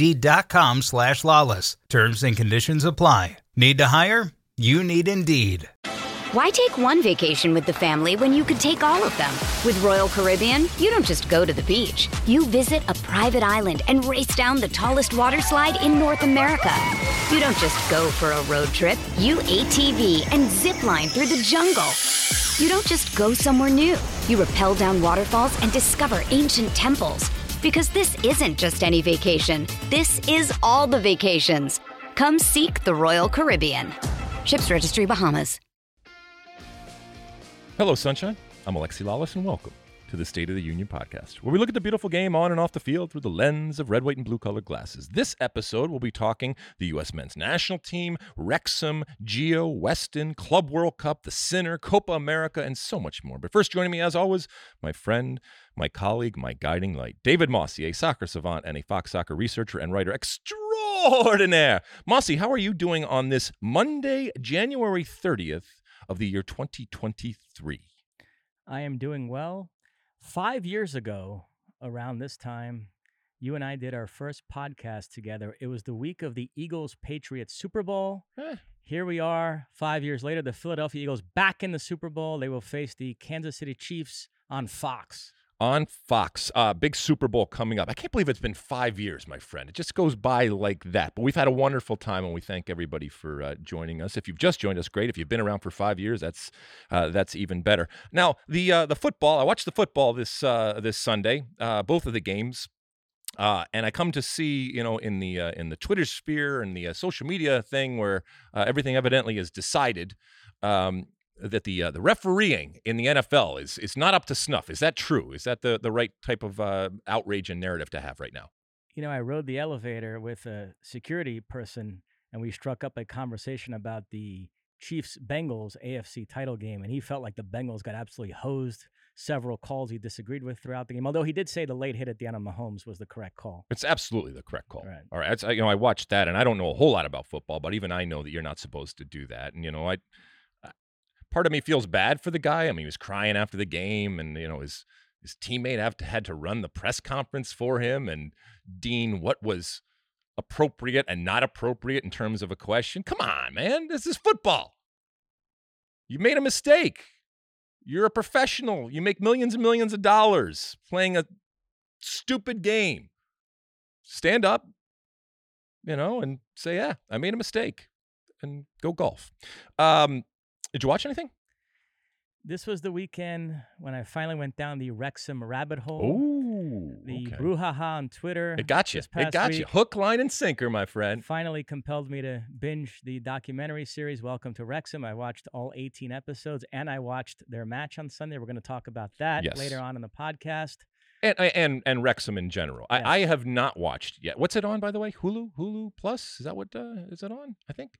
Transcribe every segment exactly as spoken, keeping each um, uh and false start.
Indeed.com slash lawless. Terms and conditions apply. Need to hire? You need Indeed. Why take one vacation with the family when you could take all of them? With Royal Caribbean, you don't just go to the beach. You visit a private island and race down the tallest water slide in North America. You don't just go for a road trip. You A T V and zip line through the jungle. You don't just go somewhere new. You rappel down waterfalls and discover ancient temples. Because this isn't just any vacation. This is all the vacations. Come seek the Royal Caribbean. Ships Registry, Bahamas. Hello, Sunshine. I'm Alexi Lalas, and welcome to the State of the Union podcast, where we look at the beautiful game on and off the field through the lens of red, white, and blue-colored glasses. This episode, we'll be talking the U S men's national team, Wrexham, Gio, Weston, Club World Cup, The Sinner, Copa America, and so much more. But first, joining me, as always, my friend, my colleague, my guiding light, David Mossey, a soccer savant and a Fox soccer researcher and writer extraordinaire. Mossey, how are you doing on this Monday, January thirtieth of the year twenty twenty-three? I am doing well. Five years ago, around this time, you and I did our first podcast together. It was the week of the Eagles-Patriots Super Bowl. Huh. Here we are, five years later, the Philadelphia Eagles back in the Super Bowl. They will face the Kansas City Chiefs on Fox. On Fox, uh, big Super Bowl coming up. I can't believe it's been five years, my friend. It just goes by like that. But we've had a wonderful time, and we thank everybody for uh, joining us. If you've just joined us, great. If you've been around for five years, that's uh, that's even better. Now, the uh, the football. I watched the football this uh, this Sunday, uh, both of the games, uh, and I come to see, you know, in the uh, in the Twitter sphere and the uh, social media thing where uh, everything evidently is decided. Um, that the uh, the refereeing in the N F L is is not up to snuff. Is that true? Is that the, the right type of uh, outrage and narrative to have right now? You know, I rode the elevator with a security person, and we struck up a conversation about the Chiefs-Bengals A F C title game, and he felt like the Bengals got absolutely hosed. Several calls he disagreed with throughout the game, although he did say the late hit at the end on Mahomes was the correct call. It's absolutely the correct call. Right. All right. It's, you know, I watched that, and I don't know a whole lot about football, but even I know that you're not supposed to do that. And, you know, I... part of me feels bad for the guy. I mean, he was crying after the game, and, you know, his his teammate have to, had to run the press conference for him and Dean what was appropriate and not appropriate in terms of a question. Come on, man. This is football. You made a mistake. You're a professional. You make millions and millions of dollars playing a stupid game. Stand up, you know, and say, yeah, I made a mistake, and go golf. Um, Did you watch anything? This was the weekend when I finally went down the Wrexham rabbit hole. Ooh, the okay. brouhaha on Twitter. It got you. It got week. you. Hook, line, and sinker, my friend. Finally compelled me to binge the documentary series, Welcome to Wrexham. I watched all eighteen episodes, and I watched their match on Sunday. We're going to talk about that yes. later on in the podcast. And and and Wrexham in general. Yes. I, I have not watched yet. What's it on, by the way? Hulu? Hulu Plus? Is that what uh, is it on? I think.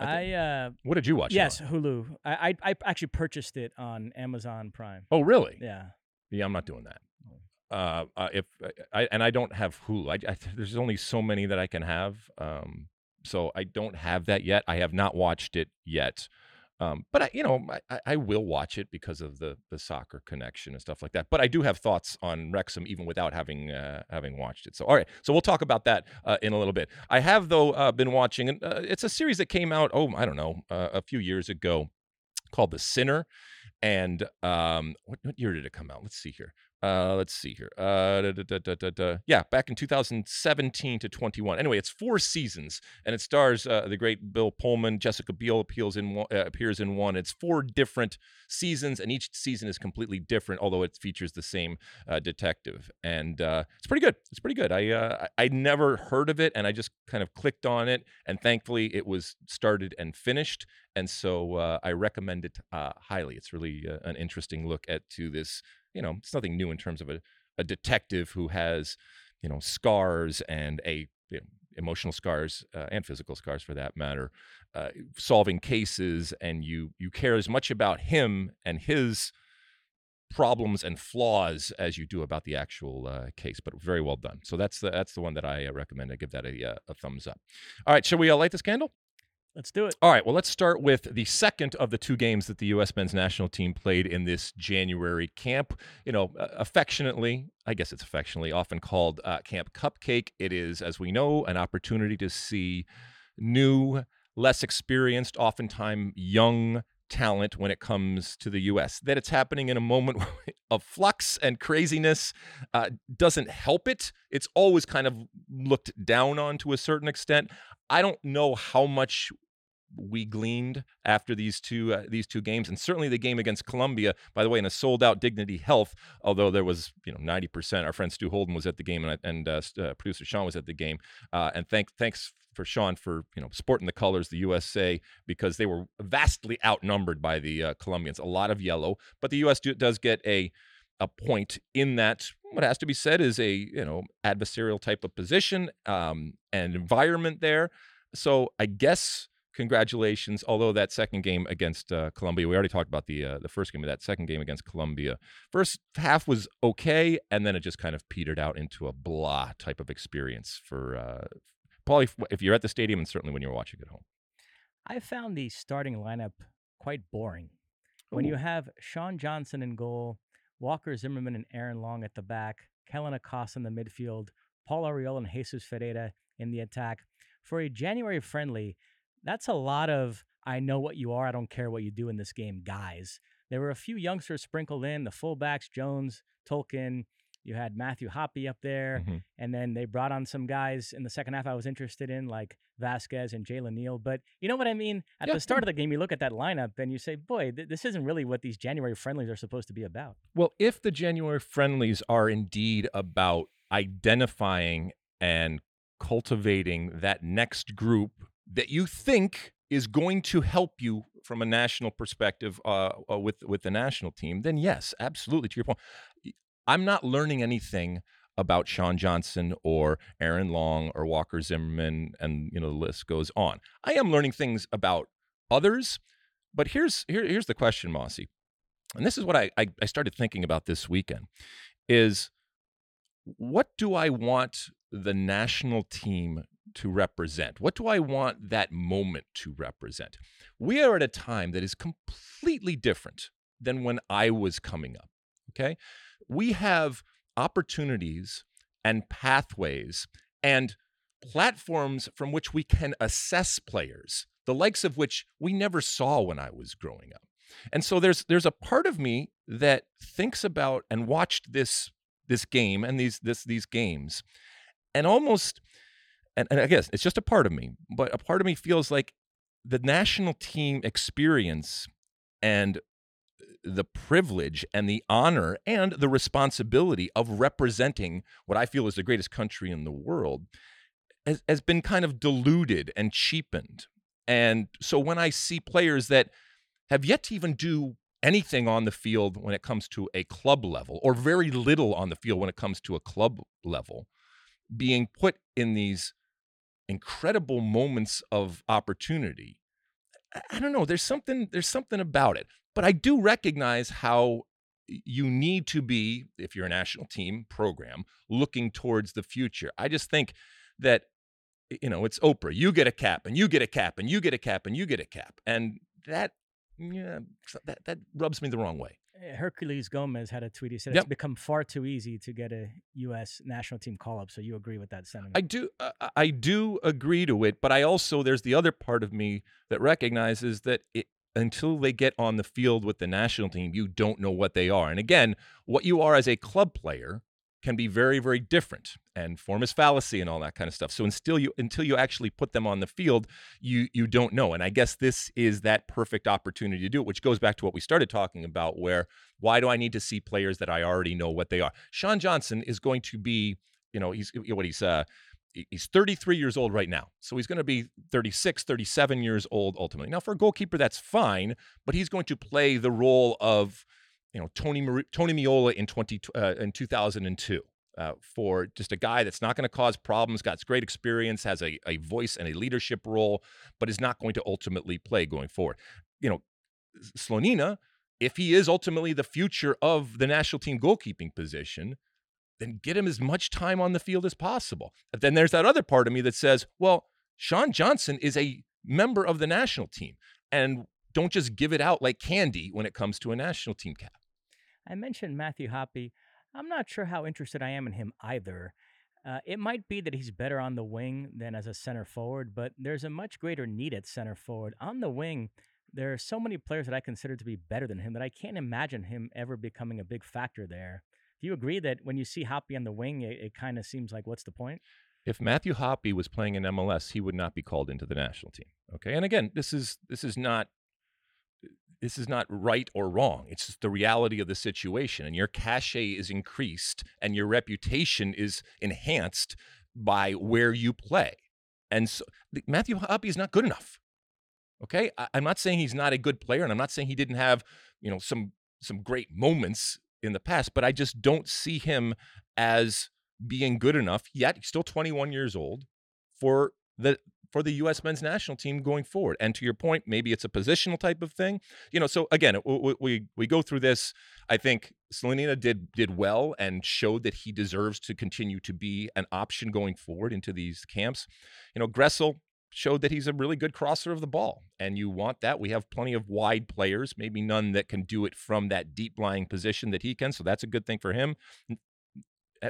I, I uh, what did you watch? Yes, Hulu. I, I I actually purchased it on Amazon Prime. Oh, really? Yeah. Yeah, I'm not doing that. Uh, uh if I and I don't have Hulu. I, I there's only so many that I can have. Um, so I don't have that yet. I have not watched it yet. Um, but I, you know, I, I will watch it because of the the soccer connection and stuff like that. But I do have thoughts on Wrexham even without having uh, having watched it. So all right, so we'll talk about that uh, in a little bit. I have though uh, been watching, and uh, it's a series that came out oh I don't know uh, a few years ago called The Sinner, and um, what, what year did it come out? Let's see here. Uh, let's see here. Uh, da, da, da, da, da. Yeah, back in two thousand seventeen to twenty-one. Anyway, it's four seasons, and it stars uh, the great Bill Pullman. Jessica Biel appeals in one, uh, appears in one. It's four different seasons, and each season is completely different, although it features the same uh, detective. And uh, it's pretty good. It's pretty good. I uh, I never heard of it, and I just kind of clicked on it, and thankfully it was started and finished. And so uh, I recommend it uh, highly. It's really uh, an interesting look at to this. You know, it's nothing new in terms of a, a detective who has, you know, scars and a you know, emotional scars uh, and physical scars for that matter, uh, solving cases, and you you care as much about him and his problems and flaws as you do about the actual uh, case, but very well done. So that's the that's the one that I uh, recommend. I give that a, uh, a thumbs up. All right, shall we uh, light this candle? Let's do it. All right, well, let's start with the second of the two games that the U S men's national team played in this January camp. You know, affectionately, I guess it's affectionately often called uh, Camp Cupcake. It is, as we know, an opportunity to see new, less experienced, oftentimes young talent when it comes to the U S. That it's happening in a moment of flux and craziness uh, doesn't help it. It's always kind of looked down on to a certain extent. I don't know how much we gleaned after these two uh, these two games, and certainly the game against Colombia, by the way, in a sold-out Dignity Health, although there was, you know, ninety percent. Our friend Stu Holden was at the game, and, and uh, uh, producer Sean was at the game, uh, and thank, thanks for Sean for, you know, sporting the colors, the U S A, because they were vastly outnumbered by the uh, Colombians. A lot of yellow, but the U S do, does get a a point in that. What has to be said is a, you know, adversarial type of position um, and environment there. So I guess congratulations. Although that second game against uh, Colombia, we already talked about the uh, the first game of that second game against Colombia. First half was okay, and then it just kind of petered out into a blah type of experience for uh, probably if you're at the stadium, and certainly when you're watching at home. I found the starting lineup quite boring. Ooh. When you have Sean Johnson in goal, Walker Zimmerman and Aaron Long at the back, Kellen Acosta in the midfield, Paul Arriola and Jesus Ferreira in the attack. For a January friendly, that's a lot of I know what you are, I don't care what you do in this game, guys. There were a few youngsters sprinkled in, the fullbacks, Jones, Tolkien. You had Matthew Hoppe up there, mm-hmm. and then they brought on some guys in the second half I was interested in, like Vasquez and Jalen Neal. But you know what I mean? At yeah. the start of the game, you look at that lineup and you say, boy, th- this isn't really what these January friendlies are supposed to be about. Well, if the January friendlies are indeed about identifying and cultivating that next group that you think is going to help you from a national perspective uh, with, with the national team, then yes, absolutely, to your point. I'm not learning anything about Sean Johnson or Aaron Long or Walker Zimmerman, and you know the list goes on. I am learning things about others, but here's here, here's the question, Mossy, and this is what I, I I started thinking about this weekend: is what do I want the national team to represent? What do I want that moment to represent? We are at a time that is completely different than when I was coming up. Okay. We have opportunities and pathways and platforms from which we can assess players, the likes of which we never saw when I was growing up. And so there's there's a part of me that thinks about and watched this this game and these this these games, and almost, and, and I guess it's just a part of me, but a part of me feels like the national team experience and the privilege and the honor and the responsibility of representing what I feel is the greatest country in the world has, has been kind of diluted and cheapened. And so when I see players that have yet to even do anything on the field when it comes to a club level, or very little on the field when it comes to a club level, being put in these incredible moments of opportunity, I don't know, there's something, there's something about it. But I do recognize how you need to be, if you're a national team program, looking towards the future. I just think that, you know, it's Oprah. You get a cap, and you get a cap, and you get a cap, and you get a cap. And that, yeah, that, that rubs me the wrong way. Hercules Gomez had a tweet. He said yep. It's become far too easy to get a U S national team call-up. So you agree with that sentiment? I do. Uh, I do agree to it. But I also, there's the other part of me that recognizes that it, until they get on the field with the national team, you don't know what they are. And again, what you are as a club player can be very, very different, and form is fallacy and all that kind of stuff. So until you until you actually put them on the field, you you don't know. And I guess this is that perfect opportunity to do it, which goes back to what we started talking about, where why do I need to see players that I already know what they are? Sean Johnson is going to be, you know, he's what he's uh, he's thirty-three years old right now. So he's going to be thirty-six, thirty-seven years old ultimately. Now, for a goalkeeper, that's fine, but he's going to play the role of, you know, Tony Mar- Tony Meola in twenty uh, in two thousand two uh, for just a guy that's not going to cause problems, got great experience, has a, a voice and a leadership role, but is not going to ultimately play going forward. You know, Slonina, if he is ultimately the future of the national team goalkeeping position, then get him as much time on the field as possible. But then there's that other part of me that says, well, Sean Johnson is a member of the national team, and don't just give it out like candy when it comes to a national team cap. I mentioned Matthew Hoppe. I'm not sure how interested I am in him either. Uh, it might be that he's better on the wing than as a center forward, but there's a much greater need at center forward. On the wing, there are so many players that I consider to be better than him that I can't imagine him ever becoming a big factor there. Do you agree that when you see Hoppe on the wing, it, it kind of seems like, what's the point? If Matthew Hoppe was playing in M L S, he would not be called into the national team. Okay, and again, this is this is not... This is not right or wrong. It's just the reality of the situation. And your cachet is increased and your reputation is enhanced by where you play. And so Matthew Hoppe is not good enough. Okay? I, I'm not saying he's not a good player, and I'm not saying he didn't have, you know, some some great moments in the past, but I just don't see him as being good enough yet. He's still twenty-one years old for the for the U S men's national team going forward. And to your point, maybe it's a positional type of thing. You know, so again, we we, we go through this. I think Slonina did did well and showed that he deserves to continue to be an option going forward into these camps. You know, Gressel showed that he's a really good crosser of the ball, and you want that. We have plenty of wide players, maybe none that can do it from that deep-lying position that he can, so that's a good thing for him.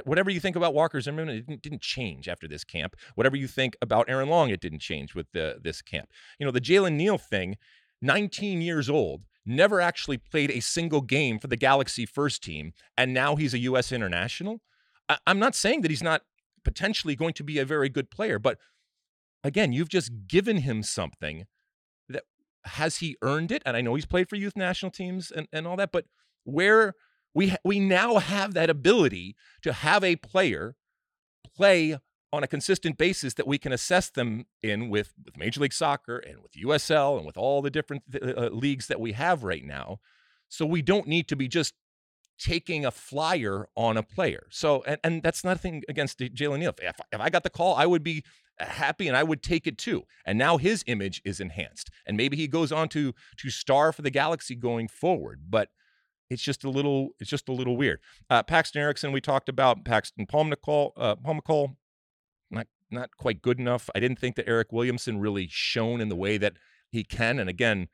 Whatever you think about Walker Zimmerman, it didn't, didn't change after this camp. Whatever you think about Aaron Long, it didn't change with the, this camp. You know, the Jalen Neal thing, nineteen years old, never actually played a single game for the Galaxy first team, and now he's a U S international. I, I'm not saying that he's not potentially going to be a very good player, but again, you've just given him something that has he earned it? And I know he's played for youth national teams and, and all that, but where... We we now have that ability to have a player play on a consistent basis that we can assess them in with, with Major League Soccer and with U S L and with all the different uh, leagues that we have right now. So we don't need to be just taking a flyer on a player. So, and, and that's nothing against Jalen Neal. If, if I got the call, I would be happy and I would take it too. And now his image is enhanced. And maybe he goes on to to star for the Galaxy going forward. But It's just a little. It's just a little weird. Uh, Paxton Erickson, we talked about Paxton Palmnicol, uh, Palmnicol, not not quite good enough. I didn't think that Eric Williamson really shone in the way that he can. And again,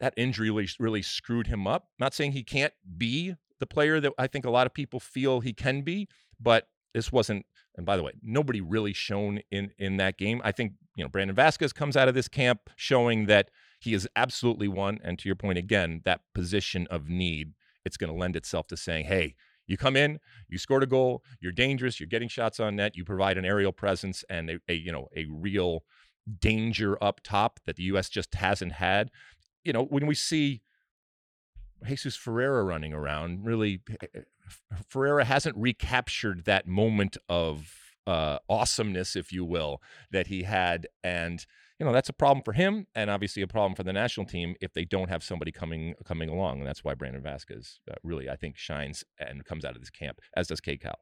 that injury really, really screwed him up. Not saying he can't be the player that I think a lot of people feel he can be, but this wasn't. And by the way, nobody really shone in in that game. I think you know Brandon Vasquez comes out of this camp showing that he is absolutely one. And to your point again, that position of need. It's going to lend itself to saying, hey, you come in, you scored a goal, you're dangerous, you're getting shots on net, you provide an aerial presence and a, a you know, a real danger up top that the U S just hasn't had. You know, when we see Jesus Ferreira running around, really, Ferreira hasn't recaptured that moment of uh, awesomeness, if you will, that he had. And you know, that's a problem for him and obviously a problem for the national team if they don't have somebody coming coming along. And that's why Brandon Vasquez uh, really, I think, shines and comes out of this camp, as does K Cal.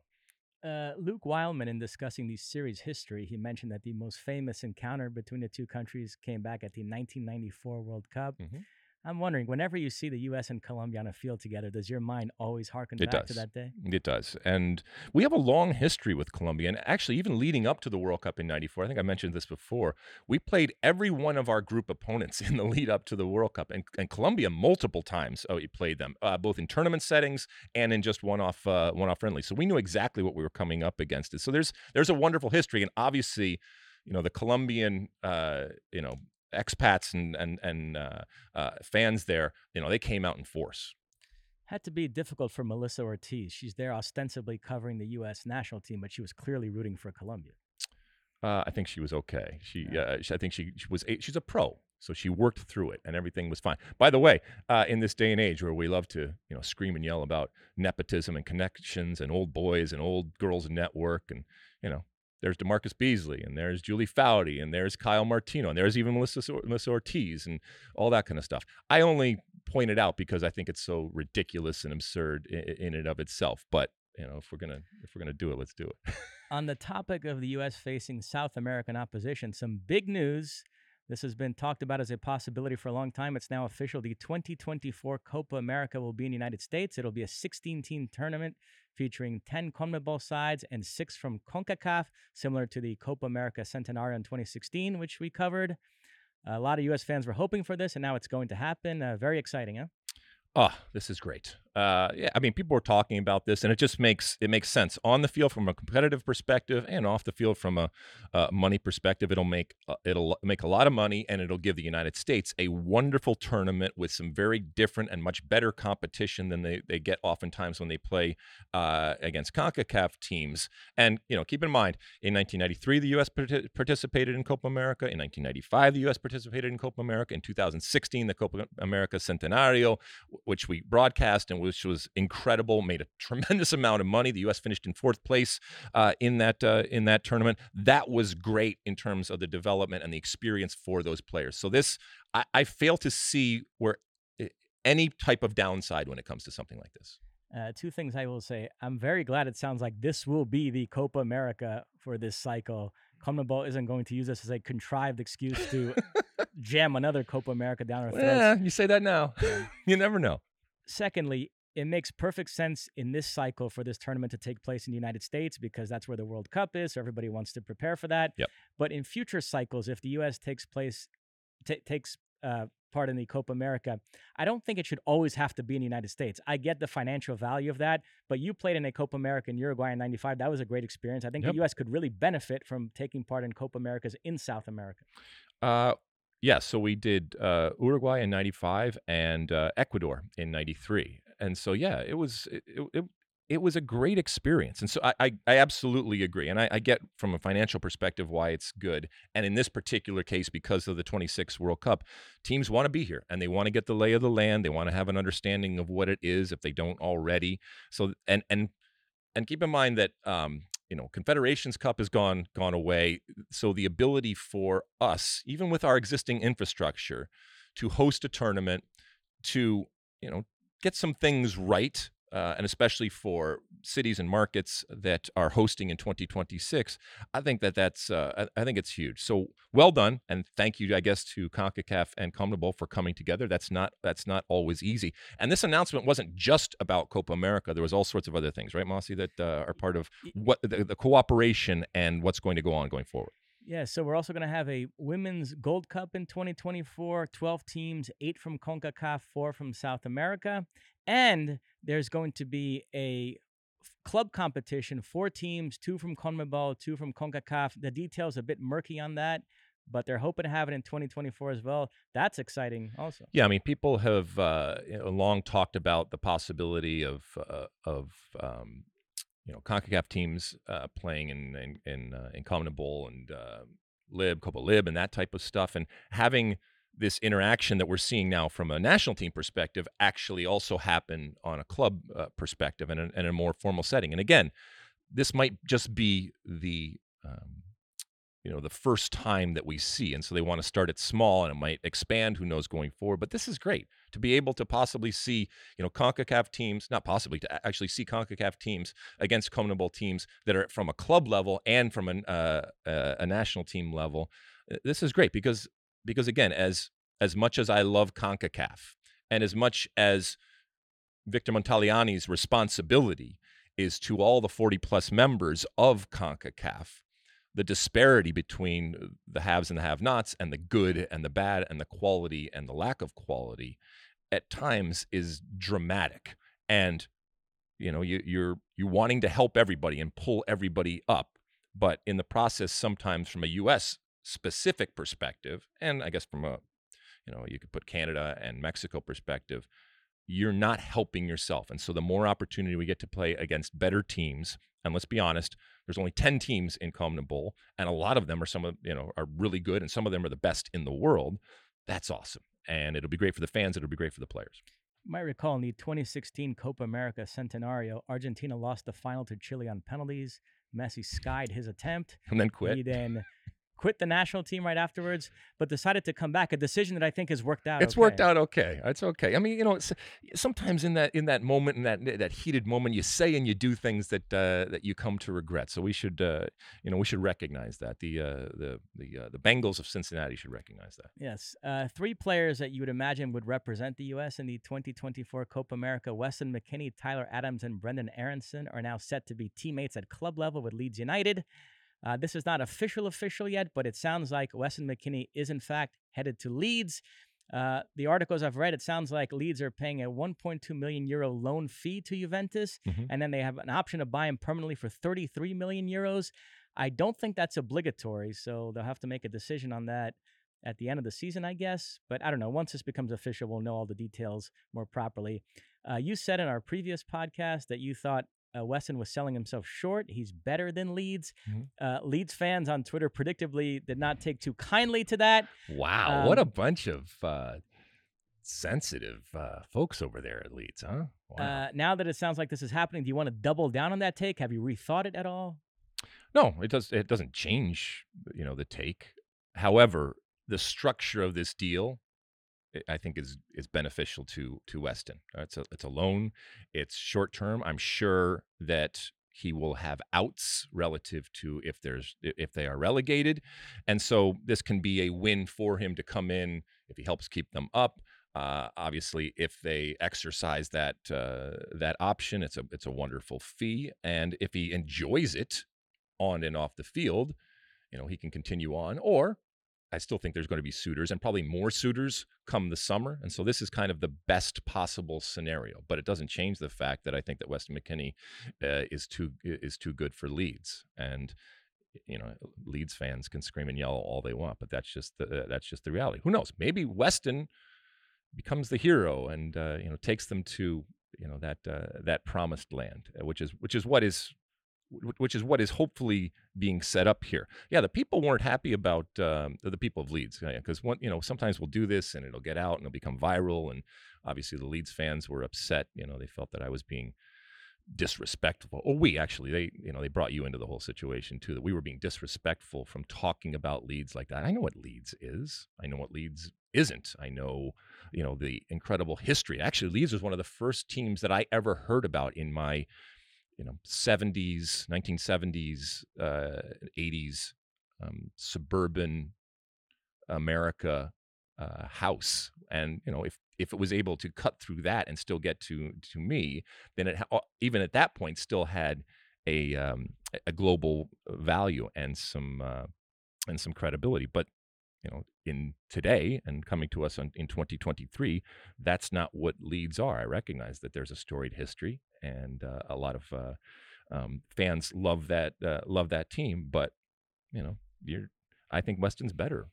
Uh, Luke Wildman, in discussing the series history, he mentioned that the most famous encounter between the two countries came back at the nineteen ninety-four World Cup. Mm-hmm. I'm wondering, whenever you see the U S and Colombia on a field together, does your mind always harken it back does. to that day? It does. And we have a long history with Colombia. And actually, even leading up to the World Cup in ninety-four, I think I mentioned this before, we played every one of our group opponents in the lead up to the World Cup. And, and Colombia multiple times oh, we played them, uh, both in tournament settings and in just one-off uh, one-off friendly. So we knew exactly what we were coming up against. So there's there's a wonderful history. And obviously, you know, the Colombian, uh, you know, expats and and and uh, uh, fans there, you know, they came out in force. Had to be difficult for Melissa Ortiz. She's there ostensibly covering the U S national team, but she was clearly rooting for Colombia. Uh, I think she was okay. She, yeah. uh, she I think she, she was. A, she's a pro, so she worked through it, and everything was fine. By the way, uh, in this day and age where we love to, you know, scream and yell about nepotism and connections and old boys and old girls network, and you know, there's DeMarcus Beasley, and there's Julie Foudy, and there's Kyle Martino, and there's even Melissa, Melissa Ortiz, and all that kind of stuff. I only point it out because I think it's so ridiculous and absurd in, in and of itself. But you know, if we're gonna if we're gonna do it, let's do it. On the topic of the U S facing South American opposition, some big news. This has been talked about as a possibility for a long time. It's now official. The twenty twenty-four Copa America will be in the United States. It'll be a sixteen-team tournament featuring ten CONMEBOL sides and six from CONCACAF, similar to the Copa America Centenario in twenty sixteen, which we covered. A lot of U S fans were hoping for this, and now it's going to happen. Uh, very exciting, huh? Oh, this is great. Uh, yeah, I mean, people were talking about this, and it just makes it makes sense on the field from a competitive perspective, and off the field from a uh, money perspective. It'll make uh, it'll make a lot of money, and it'll give the United States a wonderful tournament with some very different and much better competition than they, they get oftentimes when they play uh, against CONCACAF teams. And you know, keep in mind, in nineteen ninety-three, the U S part- participated in Copa America. In nineteen ninety-five, the U S participated in Copa America. In two thousand sixteen, the Copa America Centenario, which we broadcast and which was incredible, made a tremendous amount of money. The U S finished in fourth place uh, in that uh, in that tournament. That was great in terms of the development and the experience for those players. So this, I, I fail to see where any type of downside when it comes to something like this. Uh, two things I will say. I'm very glad it sounds like this will be the Copa America for this cycle. CONMEBOL isn't going to use this as a contrived excuse to jam another Copa America down our throats. Yeah, you say that now. You never know. Secondly, it makes perfect sense in this cycle for this tournament to take place in the United States because that's where the World Cup is, so everybody wants to prepare for that. Yep. But in future cycles, if the U S takes place, t- takes uh, part in the Copa America, I don't think it should always have to be in the United States. I get the financial value of that, but you played in a Copa America in Uruguay in ninety-five. That was a great experience. I think yep. the U S could really benefit from taking part in Copa Americas in South America. Uh Yeah, so we did uh, Uruguay in ninety-five and uh, Ecuador in ninety-three, and so yeah, it was it it, it was a great experience, and so I I, I absolutely agree, and I, I get from a financial perspective why it's good, and in this particular case, because of the twenty-six World Cup, teams want to be here and they want to get the lay of the land, they want to have an understanding of what it is if they don't already. So and and and keep in mind that. Um, You know, Confederations Cup has gone gone away, so the ability for us, even with our existing infrastructure, to host a tournament, to you know get some things right, uh, and especially for cities and markets that are hosting in twenty twenty-six, I think that that's uh, I, I think it's huge. So well done, and thank you, I guess, to CONCACAF and CONMEBOL for coming together. That's not that's not always easy. And this announcement wasn't just about Copa America. There was all sorts of other things, right, Mossy, that uh, are part of what the, the cooperation and what's going to go on going forward. Yeah, so we're also going to have a Women's Gold Cup in twenty twenty-four, twelve teams, eight from CONCACAF, four from South America. And there's going to be a club competition, four teams, two from CONMEBOL, two from CONCACAF. The details a bit murky on that, but they're hoping to have it in twenty twenty-four as well. That's exciting also. Yeah, I mean, people have uh, you know, long talked about the possibility of, uh, of um you know, CONCACAF teams uh, playing in in in, uh, in CONMEBOL and uh, Lib, Copa Lib, and that type of stuff, and having this interaction that we're seeing now from a national team perspective actually also happen on a club uh, perspective and in a more formal setting. And again, this might just be the um, you know the first time that we see, and so they want to start it small, and it might expand. Who knows going forward? But this is great. To be able to possibly see, you know, CONCACAF teams, not possibly, to actually see CONCACAF teams against CONMEBOL teams that are from a club level and from an, uh, uh, a national team level. This is great because, because again, as as much as I love CONCACAF and as much as Victor Montaliani's responsibility is to all the forty-plus members of CONCACAF, the disparity between the haves and the have-nots and the good and the bad and the quality and the lack of quality at times is dramatic. And you know, you, you're you're wanting to help everybody and pull everybody up, but in the process, sometimes from a U S specific perspective, and I guess from a, you know, you could put Canada and Mexico perspective, you're not helping yourself. And so the more opportunity we get to play against better teams, and let's be honest, there's only ten teams in CONMEBOL, and a lot of them are some of, you know, are really good, and some of them are the best in the world. That's awesome. And it'll be great for the fans. It'll be great for the players. You might recall in the twenty sixteen Copa America Centenario, Argentina lost the final to Chile on penalties. Messi skied his attempt. And then quit. He then quit the national team right afterwards, but decided to come back, a decision that I think has worked out. It's okay. worked out okay. It's okay. I mean, you know, it's, sometimes in that in that moment, in that that heated moment, you say and you do things that uh, that you come to regret. So we should, uh, you know, we should recognize that. The uh, the the uh, the Bengals of Cincinnati should recognize that. Yes. Uh, three players that you would imagine would represent the U S in the twenty twenty-four Copa America, Weston McKennie, Tyler Adams, and Brendan Aronson, are now set to be teammates at club level with Leeds United. Uh, this is not official official yet, but it sounds like Weston McKennie is, in fact, headed to Leeds. Uh, the articles I've read, it sounds like Leeds are paying a one point two million euro loan fee to Juventus, mm-hmm. and then they have an option to buy him permanently for thirty-three million euros. I don't think that's obligatory, so they'll have to make a decision on that at the end of the season, I guess. But I don't know. Once this becomes official, we'll know all the details more properly. Uh, you said in our previous podcast that you thought Uh, Weston was selling himself short. He's better than Leeds. Mm-hmm. Uh, Leeds fans on Twitter predictably did not take too kindly to that. Wow, um, what a bunch of uh, sensitive uh, folks over there at Leeds, huh? Wow. Uh, now that it sounds like this is happening, do you want to double down on that take? Have you rethought it at all? No, it does. It doesn't change, you know, the take. However, the structure of this deal, I think, is is beneficial to to Weston. It's a it's a loan. It's short term. I'm sure that he will have outs relative to if there's if they are relegated, and so this can be a win for him to come in if he helps keep them up. Uh, obviously, if they exercise that uh, that option, it's a it's a wonderful fee, and if he enjoys it on and off the field, you know, he can continue on. Or I still think there's going to be suitors, and probably more suitors come the summer. And so this is kind of the best possible scenario, but it doesn't change the fact that I think that Weston McKennie uh, is too is too good for Leeds. And, you know, Leeds fans can scream and yell all they want, but that's just the, uh, that's just the reality. Who knows? Maybe Weston becomes the hero and, uh, you know, takes them to, you know, that uh, that promised land, which is which is what is which is what is hopefully being set up here. Yeah, the people weren't happy about um, the people of Leeds, because yeah, you know, sometimes we'll do this and it'll get out and it'll become viral. And obviously the Leeds fans were upset. You know, they felt that I was being disrespectful. Or we actually, they you know, they brought you into the whole situation too, that we were being disrespectful from talking about Leeds like that. I know what Leeds is. I know what Leeds isn't. I know, you know, the incredible history. Actually, Leeds was one of the first teams that I ever heard about in my you know, seventies, nineteen seventies, uh, eighties, um, suburban America uh, house. And, you know, if if it was able to cut through that and still get to to me, then it ha- even at that point still had a um, a global value and some uh, and some credibility. But, you know, in today and coming to us on, in twenty twenty-three, that's not what Leeds are. I recognize that there's a storied history. And uh, a lot of uh, um, fans love that uh, love that team, but you know, you're, I think Weston's better.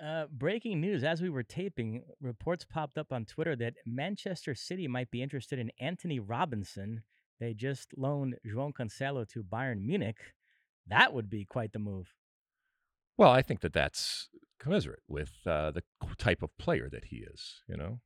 uh, breaking news: as we were taping, reports popped up on Twitter that Manchester City might be interested in Anthony Robinson. They just loaned João Cancelo to Bayern Munich. That would be quite the move. Well, I think that that's commensurate with uh, the type of player that he is. You know.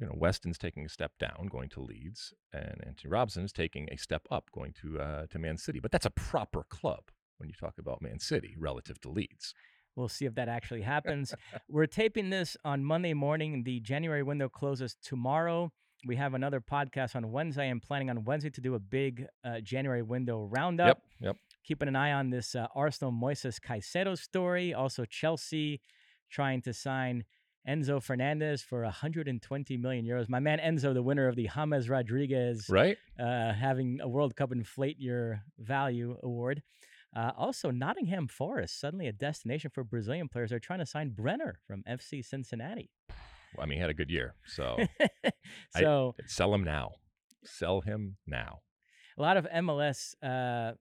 You know, Weston's taking a step down, going to Leeds, and Anthony Robinson is taking a step up, going to uh, to Man City. But that's a proper club when you talk about Man City relative to Leeds. We'll see if that actually happens. We're taping this on Monday morning. The January window closes tomorrow. We have another podcast on Wednesday. I'm planning on Wednesday to do a big uh, January window roundup. Yep, yep. Keeping an eye on this uh, Arsenal Moises Caicedo story. Also, Chelsea trying to sign Enzo Fernandez for one hundred twenty million euros. My man Enzo, the winner of the James Rodriguez, right? Uh, having a World Cup Inflate Your Value award. Uh, also, Nottingham Forest, suddenly a destination for Brazilian players. They're trying to sign Brenner from F C Cincinnati. Well, I mean, he had a good year. So, so I, sell him now. Sell him now. A lot of M L S uh,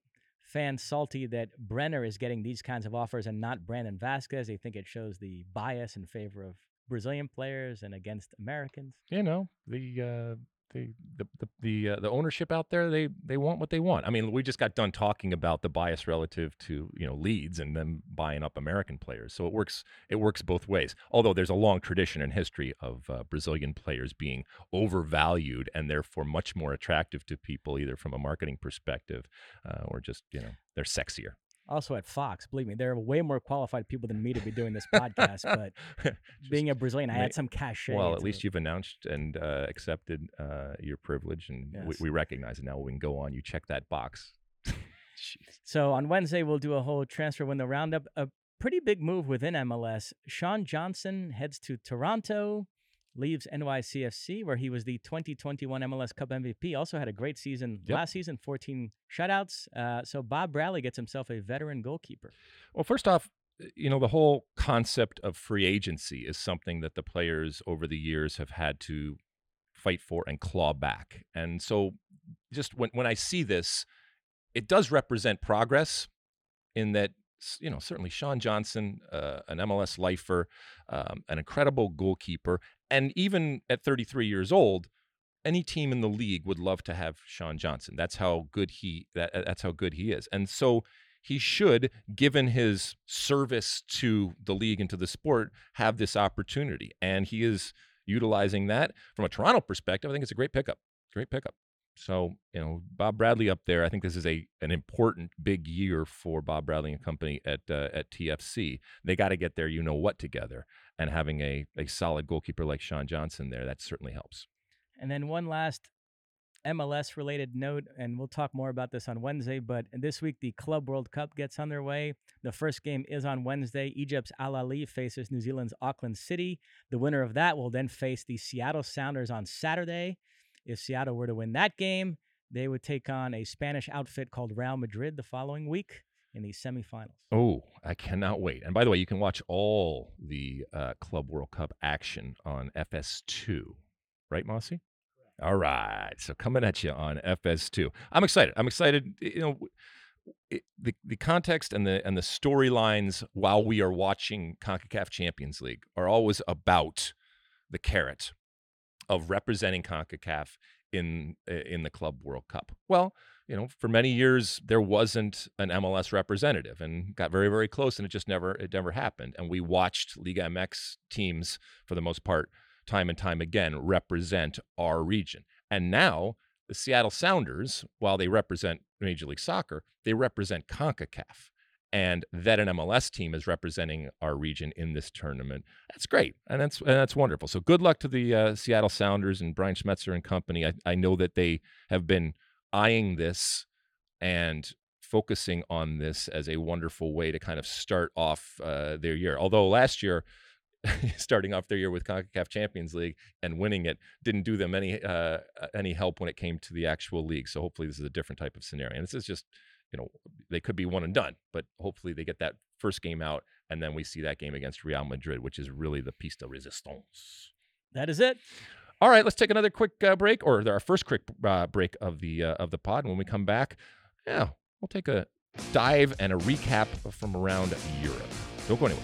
fans salty that Brenner is getting these kinds of offers and not Brandon Vasquez. They think it shows the bias in favor of Brazilian players and against Americans. You know, the uh, the the the the, uh, the ownership out there, they they want what they want. I mean, we just got done talking about the bias relative to, you know, Leeds and them buying up American players. So it works it works both ways. Although there's a long tradition and history of uh, Brazilian players being overvalued and therefore much more attractive to people, either from a marketing perspective uh, or just, you know, they're sexier. Also at Fox, believe me, there are way more qualified people than me to be doing this podcast, but just being a Brazilian, I had some cachet. Well, at least it. You've announced and uh, accepted uh, your privilege, and yes. we, we recognize it now. We can go on. You check that box. So on Wednesday, we'll do a whole transfer window roundup. A pretty big move within M L S. Sean Johnson heads to Toronto, leaves N Y C F C, where he was the twenty twenty-one M L S Cup M V P. Also had a great season yep. last season, fourteen shutouts. Uh, so Bob Bradley gets himself a veteran goalkeeper. Well, first off, you know, the whole concept of free agency is something that the players over the years have had to fight for and claw back. And so just when, when I see this, it does represent progress in that, you know, certainly Sean Johnson, uh, an M L S lifer, um, an incredible goalkeeper. And even at thirty-three years old, any team in the league would love to have Sean Johnson. That's how good he that, that's how good he is. And so he should, given his service to the league and to the sport, have this opportunity. And he is utilizing that. From a Toronto perspective, I think it's a great pickup. Great pickup. So, you know, Bob Bradley up there, I think this is a an important big year for Bob Bradley and company at uh, at T F C. They got to get their you-know-what together, and having a, a solid goalkeeper like Sean Johnson there, that certainly helps. And then one last M L S-related note, and we'll talk more about this on Wednesday, but this week the Club World Cup gets underway. The first game is on Wednesday. Egypt's Al Ahly faces New Zealand's Auckland City. The winner of that will then face the Seattle Sounders on Saturday. If Seattle were to win that game, they would take on a Spanish outfit called Real Madrid the following week in the semifinals. Oh, I cannot wait. And by the way, you can watch all the uh, Club World Cup action on F S two. Right, Mossy? All right. So coming at you on F S two. I'm excited. I'm excited. You know, it, the the context and the and the storylines while we are watching CONCACAF Champions League are always about the carrot of representing CONCACAF in in the Club World Cup. Well, you know, for many years there wasn't an M L S representative, and got very, very close, and it just never it never happened. And we watched Liga M X teams for the most part, time and time again, represent our region. And now the Seattle Sounders, while they represent Major League Soccer, they represent CONCACAF. And that an M L S team is representing our region in this tournament. That's great, and that's and that's wonderful. So good luck to the uh, Seattle Sounders and Brian Schmetzer and company. I, I know that they have been eyeing this and focusing on this as a wonderful way to kind of start off uh, their year. Although last year, starting off their year with CONCACAF Champions League and winning it didn't do them any uh, any help when it came to the actual league. So hopefully this is a different type of scenario. And this is just, you know, they could be one and done, but hopefully they get that first game out, and then we see that game against Real Madrid, which is really the piece de resistance. That is it. All right, let's take another quick uh, break, or our first quick uh, break of the uh, of the pod. And when we come back, yeah, we'll take a dive and a recap from around Europe. Don't go anywhere.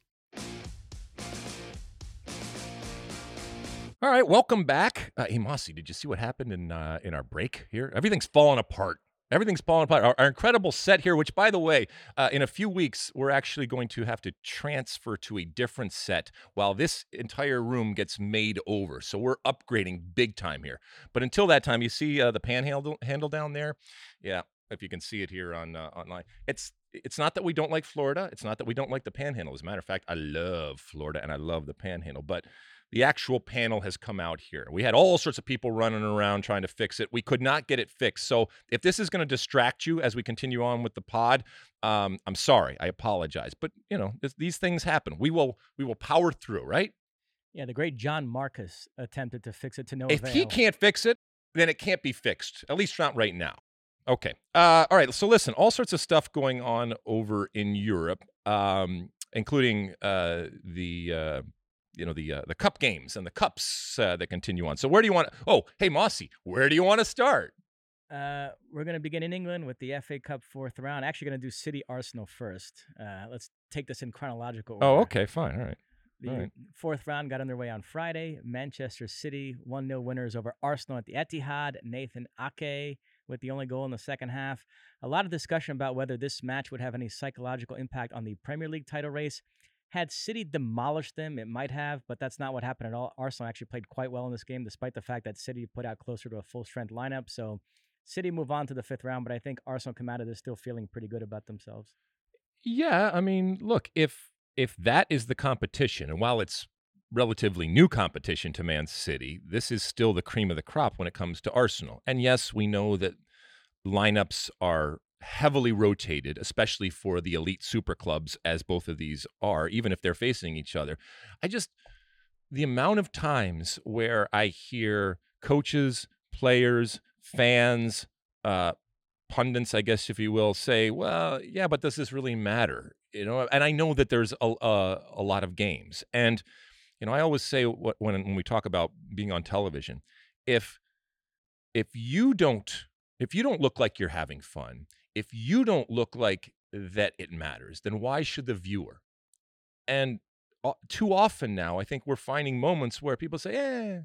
All right, welcome back. Uh, hey, Mossy, did you see what happened in uh, in our break here? Everything's falling apart. Everything's falling apart. Our, our incredible set here, which, by the way, uh, in a few weeks, we're actually going to have to transfer to a different set while this entire room gets made over. So we're upgrading big time here. But until that time, you see uh, the panhandle handle down there? Yeah, if you can see it here on uh, online. It's It's not that we don't like Florida. It's not that we don't like the panhandle. As a matter of fact, I love Florida, and I love the panhandle. But the actual panel has come out here. We had all sorts of people running around trying to fix it. We could not get it fixed. So if this is going to distract you as we continue on with the pod, um, I'm sorry. I apologize. But, you know, th- these things happen. We will we will power through, right? Yeah, the great John Marcus attempted to fix it to no avail. If he can't fix it, then it can't be fixed, at least not right now. Okay. Uh, all right. So listen, all sorts of stuff going on over in Europe, um, including uh, the... Uh, you know, the uh, the cup games and the cups uh, that continue on. So where do you want to, oh, hey, Mossy, where do you want to start? Uh, we're going to begin in England with the F A Cup fourth round. Actually going to do City Arsenal first. Uh, let's take this in chronological order. Oh, okay, fine, all right. The all right. fourth round got underway on Friday. Manchester City, one nil winners over Arsenal at the Etihad. Nathan Ake with the only goal in the second half. A lot of discussion about whether this match would have any psychological impact on the Premier League title race. Had City demolished them, it might have, but that's not what happened at all. Arsenal actually played quite well in this game, despite the fact that City put out closer to a full-strength lineup. So City move on to the fifth round, but I think Arsenal come out of this still feeling pretty good about themselves. Yeah, I mean, look, if if that is the competition, and while it's relatively new competition to Man City, this is still the cream of the crop when it comes to Arsenal. And yes, we know that lineups are heavily rotated, especially for the elite super clubs, as both of these are, even if they're facing each other. I just, the amount of times where I hear coaches, players, fans, uh, pundits, I guess, if you will, say, well, yeah, but does this really matter? You know, and I know that there's a, a, a lot of games. And, you know, I always say what, when, when we talk about being on television, if, if you don't, if you don't look like you're having fun, if you don't look like that it matters, then why should the viewer? And too often now, I think we're finding moments where people say, eh,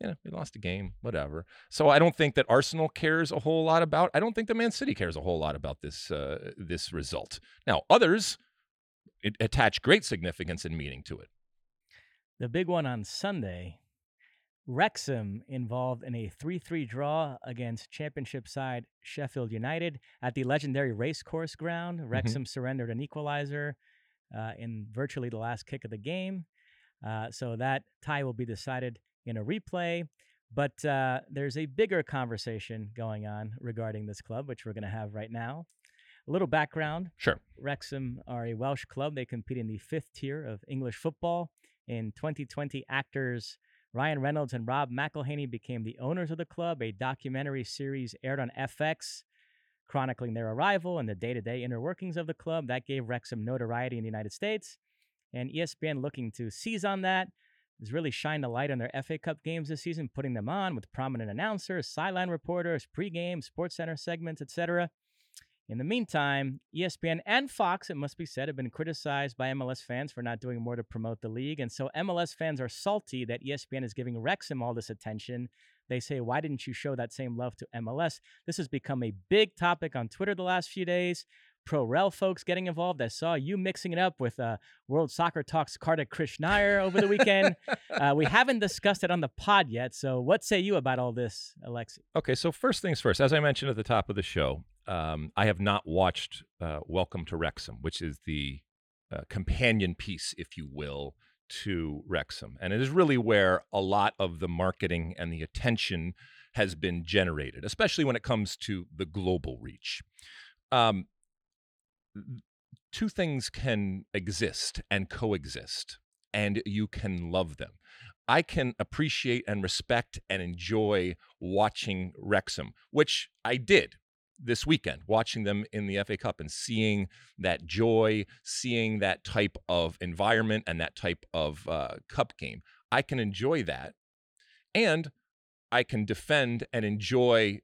you know, we lost a game, whatever. So I don't think that Arsenal cares a whole lot about, I don't think that Man City cares a whole lot about this, uh, this result. Now, others it, attach great significance and meaning to it. The big one on Sunday, Wrexham involved in a three three draw against championship side Sheffield United at the legendary racecourse ground. Wrexham mm-hmm. surrendered an equalizer uh, in virtually the last kick of the game. Uh, so that tie will be decided in a replay. But uh, there's a bigger conversation going on regarding this club, which we're going to have right now. A little background. Sure. Wrexham are a Welsh club. They compete in the fifth tier of English football. In twenty twenty, actors Ryan Reynolds and Rob McElhenney became the owners of the club. A documentary series aired on F X chronicling their arrival and the day-to-day inner workings of the club. That gave Wrexham notoriety in the United States. And E S P N, looking to seize on that, has really shined a light on their F A Cup games this season, putting them on with prominent announcers, sideline reporters, pregame, sports center segments, et cetera. In the meantime, E S P N and Fox, it must be said, have been criticized by M L S fans for not doing more to promote the league. And so M L S fans are salty that E S P N is giving Wrexham all this attention. They say, why didn't you show that same love to M L S? This has become a big topic on Twitter the last few days. Pro-Rel folks getting involved. I saw you mixing it up with uh, World Soccer Talk's Kartik Krishnaiyer over the weekend. uh, we haven't discussed it on the pod yet. So what say you about all this, Alexi? Okay, so first things first, as I mentioned at the top of the show, Um, I have not watched uh, Welcome to Wrexham, which is the uh, companion piece, if you will, to Wrexham. And it is really where a lot of the marketing and the attention has been generated, especially when it comes to the global reach. Um, two things can exist and coexist, and you can love them. I can appreciate and respect and enjoy watching Wrexham, which I did this weekend, watching them in the F A Cup and seeing that joy, seeing that type of environment and that type of uh, cup game. I can enjoy that, and I can defend and enjoy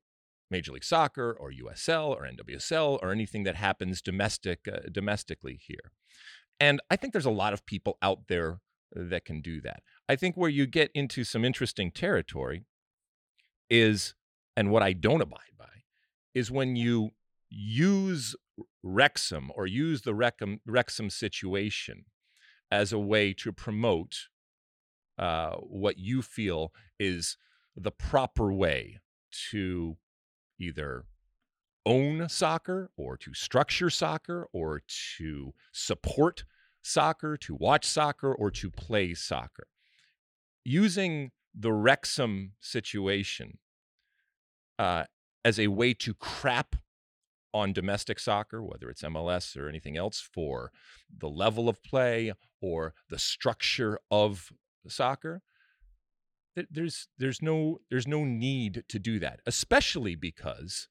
Major League Soccer or U S L or N W S L or anything that happens domestic uh, domestically here. And I think there's a lot of people out there that can do that. I think where you get into some interesting territory is, and what I don't abide by, is when you use Wrexham or use the Wrexham, Wrexham situation as a way to promote uh, what you feel is the proper way to either own soccer or to structure soccer or to support soccer, to watch soccer, or to play soccer. using the Wrexham situation uh, as a way to crap on domestic soccer, whether it's M L S or anything else, for the level of play or the structure of soccer, there's there's no there's no need to do that, especially because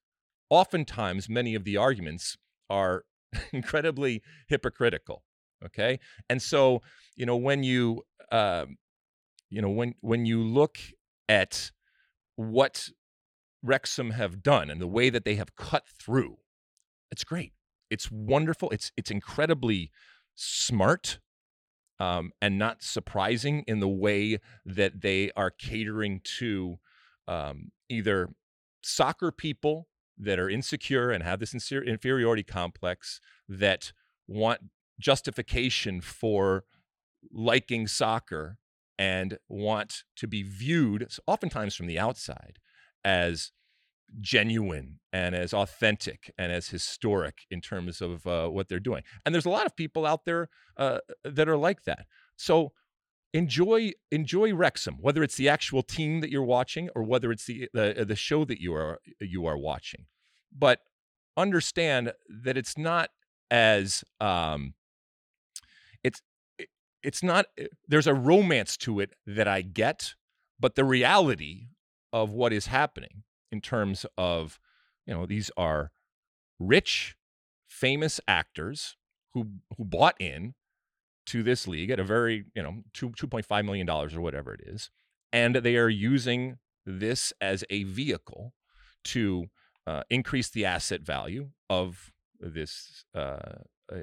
oftentimes many of the arguments are incredibly hypocritical. Okay, and so you know when you uh, you know when when you look at what Wrexham have done and the way that they have cut through, it's great. It's wonderful. It's it's incredibly smart. Um, and not surprising in the way that they are catering to um, either soccer people that are insecure and have this inser- inferiority complex that want justification for liking soccer and want to be viewed, oftentimes from the outside, as genuine and as authentic and as historic in terms of uh, what they're doing. And there's a lot of people out there uh, that are like that. So enjoy enjoy Wrexham, whether it's the actual team that you're watching or whether it's the the, the show that you are you are watching. But understand that it's not as um, it's it, it's not there's a romance to it that I get, but the reality of what is happening in terms of, you know, these are rich, famous actors who who bought in to this league at a very, you know, two two point five million dollars or whatever it is, and they are using this as a vehicle to uh, increase the asset value of this uh,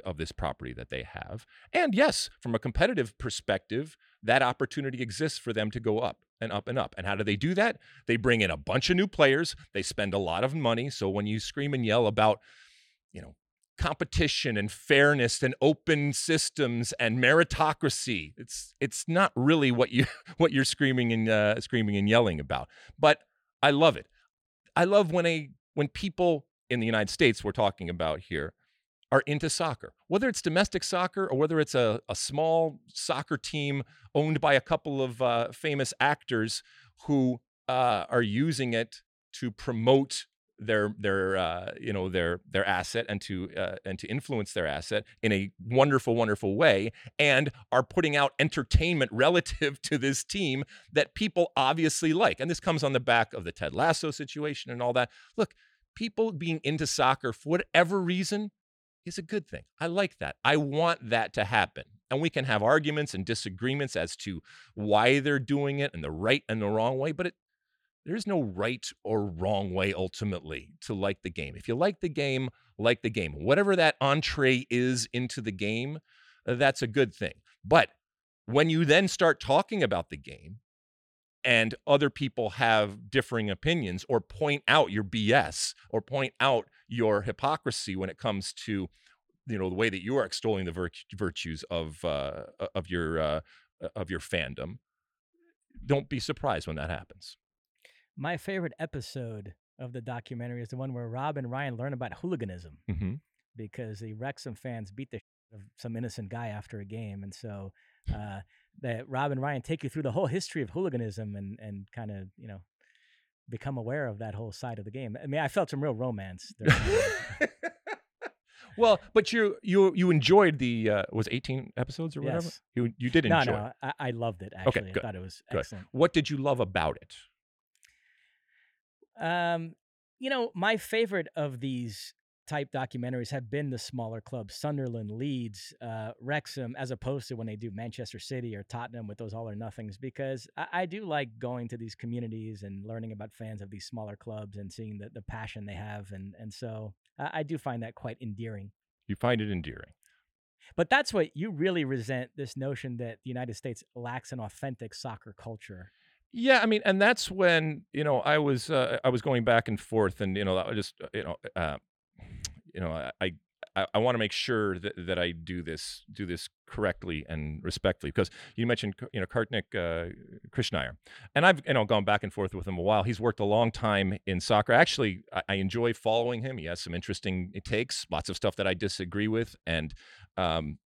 of this property that they have. And yes, from a competitive perspective, that opportunity exists for them to go up and up and up. And how do they do that? They bring in a bunch of new players. They spend a lot of money. So when you scream and yell about, you know, competition and fairness and open systems and meritocracy, it's it's not really what you what you're screaming and uh, screaming and yelling about. But I love it. I love when a when people in the United States, we're talking about here, are into soccer, whether it's domestic soccer or whether it's a, a small soccer team owned by a couple of uh, famous actors who uh, are using it to promote their their uh, you know their their asset and to uh, and to influence their asset in a wonderful, wonderful way, and are putting out entertainment relative to this team that people obviously like. And this comes on the back of the Ted Lasso situation and all that. Look, people being into soccer for whatever reason is a good thing. I like that. I want that to happen. And we can have arguments and disagreements as to why they're doing it and the right and the wrong way, but it, there's no right or wrong way ultimately to like the game. If you like the game, like the game. Whatever that entree is into the game, that's a good thing. But when you then start talking about the game and other people have differing opinions or point out your B S or point out your hypocrisy when it comes to, you know, the way that you are extolling the virt- virtues of uh, of your uh, of your fandom, don't be surprised when that happens. My favorite episode of the documentary is the one where Rob and Ryan learn about hooliganism, mm-hmm. because the Wrexham fans beat the shit of some innocent guy after a game, and so uh, that Rob and Ryan take you through the whole history of hooliganism and and kind of, you know, become aware of that whole side of the game. I mean, I felt some real romance. Well, but you you you enjoyed the uh, was eighteen episodes or whatever. Yes. You you did enjoy. No, no, it. I, I loved it. Actually, okay, good. I thought it was good. Excellent. What did you love about it? Um, you know, my favorite of these type documentaries have been the smaller clubs, Sunderland, Leeds, uh, Wrexham, as opposed to when they do Manchester City or Tottenham with those all or nothings, because I, I do like going to these communities and learning about fans of these smaller clubs and seeing the, the passion they have. And, and so I, I do find that quite endearing. You find it endearing. But that's what you really resent, this notion that the United States lacks an authentic soccer culture. Yeah, I mean, and that's when, you know, I was uh, I was going back and forth and, you know, I just, you know, uh, You know, I I, I want to make sure that, that I do this do this correctly and respectfully, because you mentioned, you know, Kartik uh, Krishnaiyer, and I've, you know, gone back and forth with him a while. He's worked a long time in soccer. Actually, I, I enjoy following him. He has some interesting takes, lots of stuff that I disagree with, and um,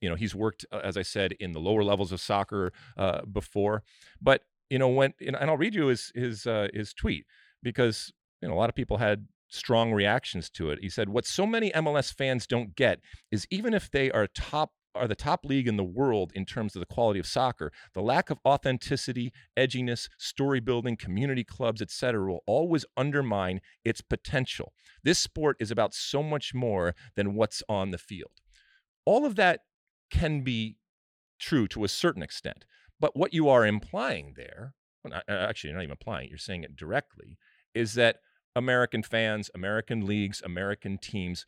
You know, he's worked, as I said, in the lower levels of soccer uh, before. But, you know, when, and I'll read you his, his, uh, his tweet, because, you know, a lot of people had strong reactions to it. He said, what so many M L S fans don't get is even if they are top are the top league in the world in terms of the quality of soccer, the lack of authenticity, edginess, story building, community clubs, et cetera will always undermine its potential. This sport is about so much more than what's on the field. All of that can be true to a certain extent, but what you are implying there, well, not, actually you're not even implying it, you're saying it directly, is that American fans, American leagues, American teams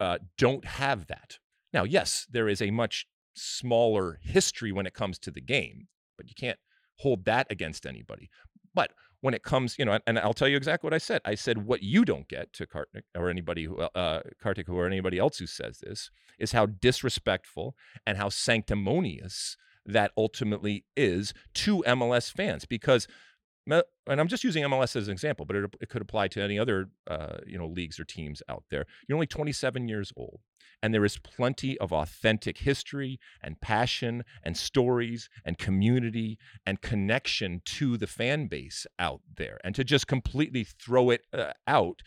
uh, don't have that. Now, yes, there is a much smaller history when it comes to the game, but you can't hold that against anybody. But when it comes, you know, and I'll tell you exactly what I said. I said what you don't get to Kartik or anybody who, uh, Kartik or anybody else who says this, is how disrespectful and how sanctimonious that ultimately is to M L S fans. Because, and I'm just using M L S as an example, but it, it could apply to any other, uh, you know, leagues or teams out there. You're only twenty-seven years old. And there is plenty of authentic history and passion and stories and community and connection to the fan base out there. And to just completely throw it uh, out.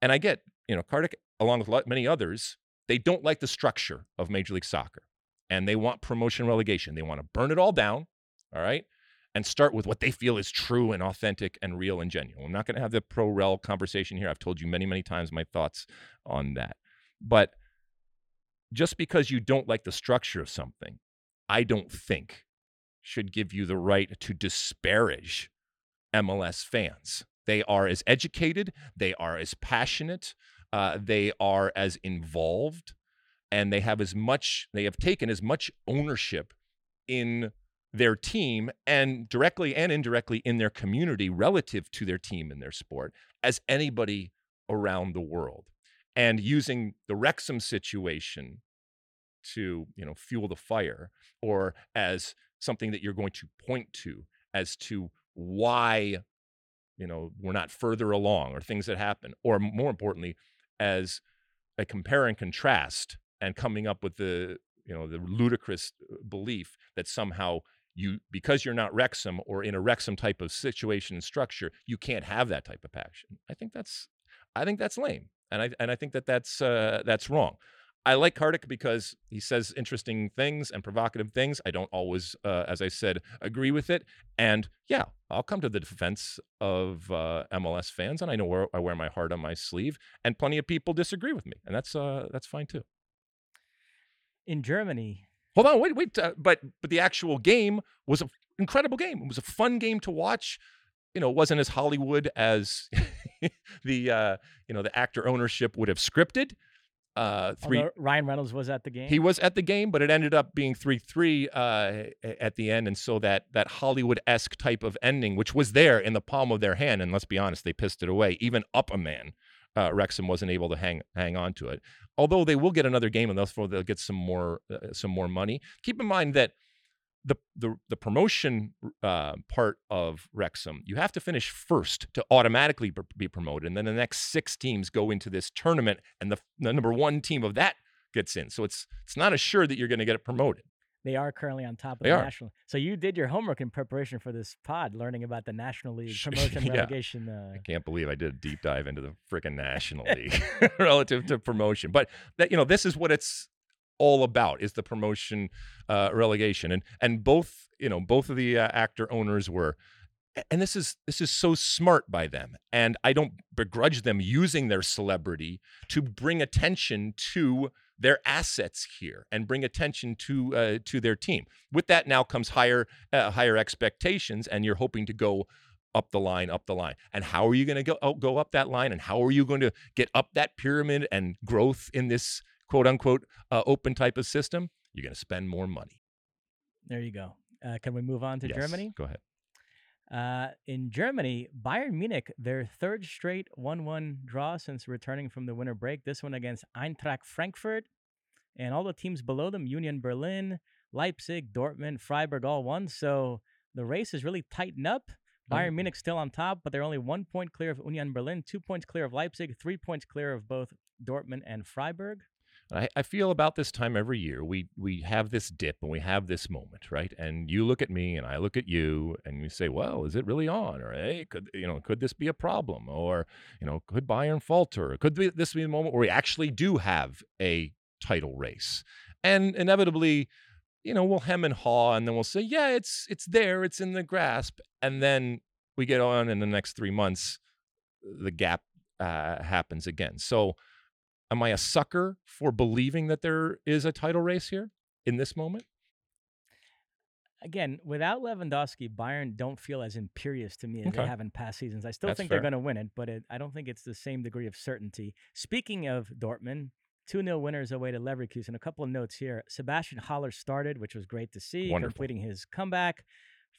And I get, you know, Kartik, along with many others, they don't like the structure of Major League Soccer. And they want promotion and relegation. They want to burn it all down, all right, and start with what they feel is true and authentic and real and genuine. I'm not going to have the pro-rel conversation here. I've told you many, many times my thoughts on that. But just because you don't like the structure of something, I don't think should give you the right to disparage M L S fans. They are as educated, they are as passionate, uh, they are as involved, and they have as much, they have taken as much ownership in their team and directly and indirectly in their community relative to their team and their sport as anybody around the world. And using the Wrexham situation to, you know, fuel the fire, or as something that you're going to point to as to why, you know, we're not further along or things that happen, or more importantly, as a compare and contrast and coming up with the, you know, the ludicrous belief that somehow you, because you're not Wrexham or in a Wrexham type of situation and structure, you can't have that type of passion. I think that's, I think that's lame. And I and I think that that's uh, that's wrong. I like Kartik because he says interesting things and provocative things. I don't always, uh, as I said, agree with it. And yeah, I'll come to the defense of uh, M L S fans, and I know where I wear my heart on my sleeve. And plenty of people disagree with me, and that's uh, that's fine too. In Germany, hold on, wait, wait. Uh, but but the actual game was an incredible game. It was a fun game to watch. You know, it wasn't as Hollywood as the uh, you know the actor ownership would have scripted. Uh, three. Although Ryan Reynolds was at the game. He was at the game, but it ended up being three three uh, at the end, and so that that Hollywood-esque type of ending, which was there in the palm of their hand, and let's be honest, they pissed it away. Even up a man, uh, Wrexham wasn't able to hang hang on to it. Although they will get another game, and therefore they'll get some more uh, some more money. Keep in mind that The, the the promotion uh, part of Wrexham, you have to finish first to automatically be promoted, and then the next six teams go into this tournament, and the, the number one team of that gets in. So it's it's not assured that you're going to get it promoted. They are currently on top of they the are. National. So you did your homework in preparation for this pod, learning about the National League promotion yeah. relegation. Uh... I can't believe I did a deep dive into the freaking National League relative to promotion, but that you know this is what it's all about, is the promotion uh, relegation, and and both you know both of the uh, actor owners were, and this is this is so smart by them, and I don't begrudge them using their celebrity to bring attention to their assets here and bring attention to uh, to their team. With that now comes higher uh, higher expectations, and you're hoping to go up the line, up the line. And how are you going to go oh, go up that line, and how are you going to get up that pyramid and growth in this quote unquote, uh, open type of system? You're going to spend more money. There you go. Uh, can we move on to yes, Germany? Go ahead. Uh, in Germany, Bayern Munich, their third straight one one draw since returning from the winter break. This one against Eintracht Frankfurt, and all the teams below them, Union Berlin, Leipzig, Dortmund, Freiburg, all won. So the race is really tightened up. Bayern Munich still on top, but they're only one point clear of Union Berlin, two points clear of Leipzig, three points clear of both Dortmund and Freiburg. And I, I feel about this time every year, we we have this dip and we have this moment, right? And you look at me and I look at you and you say, well, is it really on? Or, hey, could, you know, could this be a problem? Or, you know, could Bayern falter? Or could be, this be the moment where we actually do have a title race? And inevitably, you know, we'll hem and haw and then we'll say, yeah, it's it's there, it's in the grasp. And then we get on in the next three months, the gap uh, happens again. So am I a sucker for believing that there is a title race here in this moment? Again, without Lewandowski, Bayern don't feel as imperious to me as okay. they have in past seasons. I still That's think fair. They're going to win it, but it, I don't think it's the same degree of certainty. Speaking of Dortmund, two nil winners away to Leverkusen. A couple of notes here. Sebastian Haller started, which was great to see, Wonderful. completing his comeback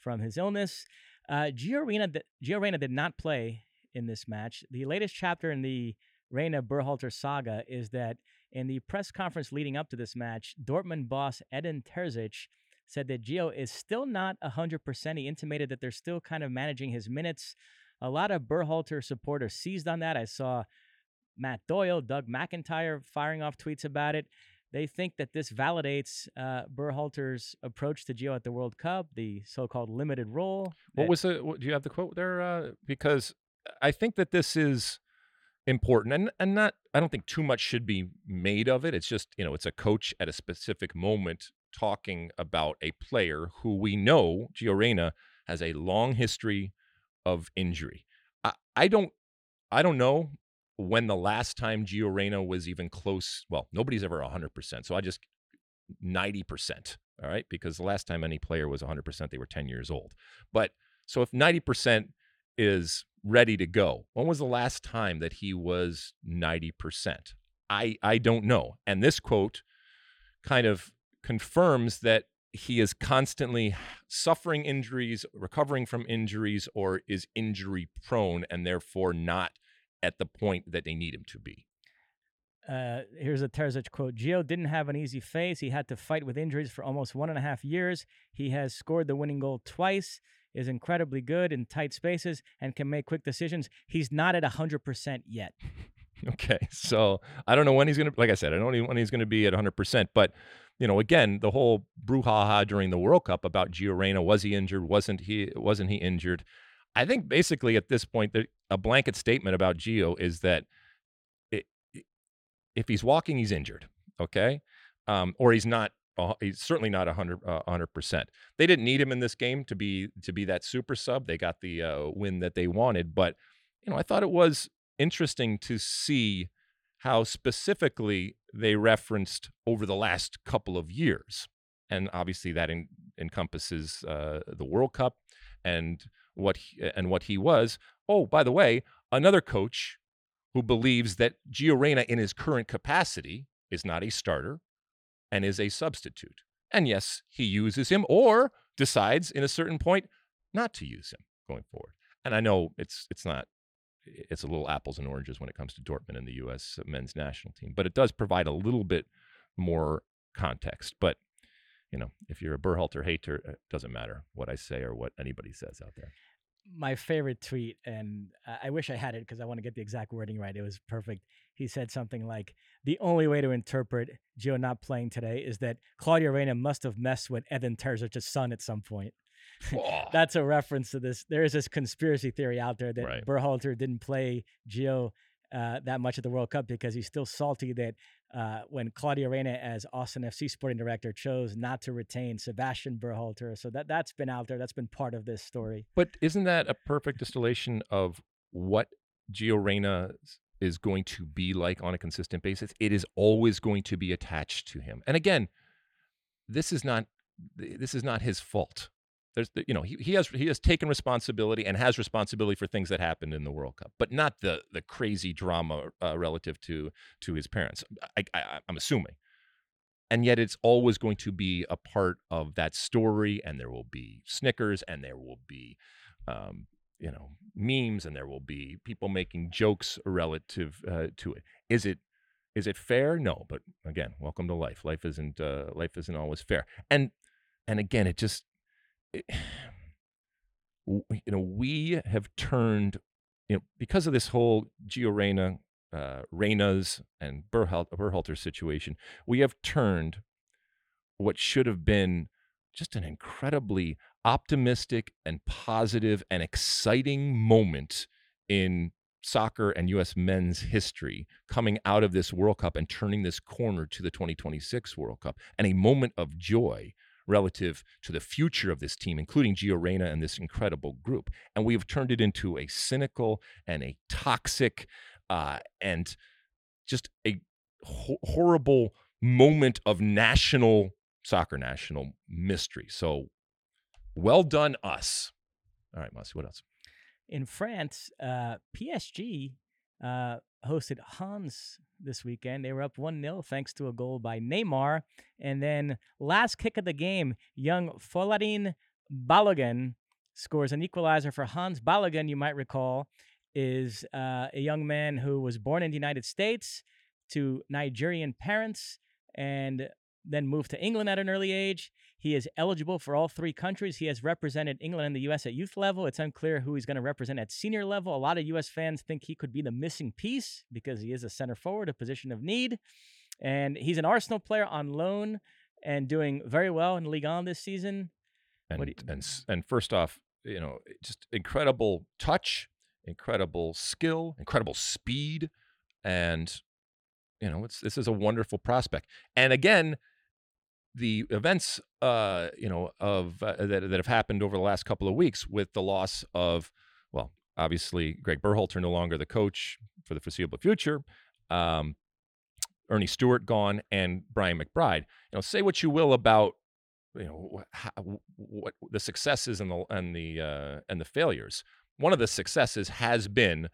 from his illness. Uh, Gio Reyna, Gio Reyna did not play in this match. The latest chapter in the Reyna-Berhalter saga is that in the press conference leading up to this match, Dortmund boss Edin Terzic said that Gio is still not one hundred percent. He intimated that they're still kind of managing his minutes. A lot of Berhalter supporters seized on that. I saw Matt Doyle, Doug McIntyre firing off tweets about it. They think that this validates uh, Berhalter's approach to Gio at the World Cup, the so-called limited role. That- what was the? What, do you have the quote there? Uh, because I think that this is important, and and not. I don't think too much should be made of it. It's just, you know, it's a coach at a specific moment talking about a player who we know Gio Reyna has a long history of injury. I, I don't. I don't know. When the last time Gio Reyna was even close, well, nobody's ever one hundred percent. So I just ninety percent, all right? Because the last time any player was one hundred percent, they were ten years old. But so if ninety percent is ready to go, when was the last time that he was ninety percent? I, I don't know. And this quote kind of confirms that he is constantly suffering injuries, recovering from injuries, or is injury prone and therefore not at the point that they need him to be. Uh, here's a Terzic quote. Gio didn't have an easy phase. He had to fight with injuries for almost one and a half years. He has scored the winning goal twice, is incredibly good in tight spaces, and can make quick decisions. He's not at one hundred percent yet. Okay, so I don't know when he's going to, like I said, I don't know when he's going to be at one hundred percent, but, you know, again, the whole brouhaha during the World Cup about Gio Reyna, was he injured, wasn't he, wasn't he injured? I think basically at this point, a blanket statement about Gio is that it, if he's walking, he's injured, okay? Um, or he's not. Uh, he's certainly not one hundred percent. They didn't need him in this game to be to be that super sub. They got the uh, win that they wanted, but you know, I thought it was interesting to see how specifically they referenced over the last couple of years, and obviously that en- encompasses uh, the World Cup and. What he, and what he was. Oh, by the way, another coach who believes that Gio Reyna in his current capacity is not a starter and is a substitute. And yes, he uses him or decides in a certain point not to use him going forward. And I know it's it's not, it's a little apples and oranges when it comes to Dortmund and the U S men's national team, but it does provide a little bit more context. But you know, if you're a Berhalter hater, it doesn't matter what I say or what anybody says out there. My favorite tweet, and I wish I had it because I want to get the exact wording right. It was perfect. He said something like, the only way to interpret Gio not playing today is that Claudio Reyna must have messed with Edin Terzic's son at some point. That's a reference to this. There is this conspiracy theory out there that right. Berhalter didn't play Gio uh, that much at the World Cup because he's still salty that Uh, when Claudio Reyna, as Austin F C sporting director, chose not to retain Sebastian Berhalter. So that, that's been out there. That's been part of this story. But isn't that a perfect distillation of what Gio Reyna is going to be like on a consistent basis? It is always going to be attached to him. And again, this is not this is not his fault. There's, you know, he, he has he has taken responsibility and has responsibility for things that happened in the World Cup, but not the the crazy drama uh, relative to to his parents. I, I, I'm assuming, and yet it's always going to be a part of that story. And there will be snickers, and there will be, um, you know, memes, and there will be people making jokes relative uh, to it. Is it is it fair? No, but again, welcome to life. Life isn't uh, life isn't always fair, and and again, it just. It, you know, we have turned, you know, because of this whole Gio Reyna uh, Reyna's and Berhal- Berhalter's situation, we have turned what should have been just an incredibly optimistic and positive and exciting moment in soccer and U S men's history, coming out of this World Cup and turning this corner to the twenty twenty-six World Cup, and a moment of joy relative to the future of this team, including Gio Reyna and this incredible group. And we have turned it into a cynical and a toxic uh, and just a ho- horrible moment of national soccer, national mystery. So well done, us. All right, Mossy, what else? In France, uh, P S G uh, hosted Hans this weekend. They were up one nil thanks to a goal by Neymar. And then last kick of the game, young Folarin Balogun scores an equalizer for Hans. Balogun, you might recall, is uh, a young man who was born in the United States to Nigerian parents and then moved to England at an early age. He is eligible for all three countries. He has represented England and the U S at youth level. It's unclear who he's going to represent at senior level. A lot of U S fans think he could be the missing piece because he is a center forward, a position of need. And he's an Arsenal player on loan and doing very well in Ligue one this season. And, you- and, and first off, you know, just incredible touch, incredible skill, incredible speed. And, you know, it's this is a wonderful prospect. And again, the events, uh, you know, of uh, that that have happened over the last couple of weeks with the loss of, well, obviously Greg Berhalter no longer the coach for the foreseeable future, um, Ernie Stewart gone, and Brian McBride. You know, say what you will about, you know, how, what the successes and the and the uh, and the failures. One of the successes has been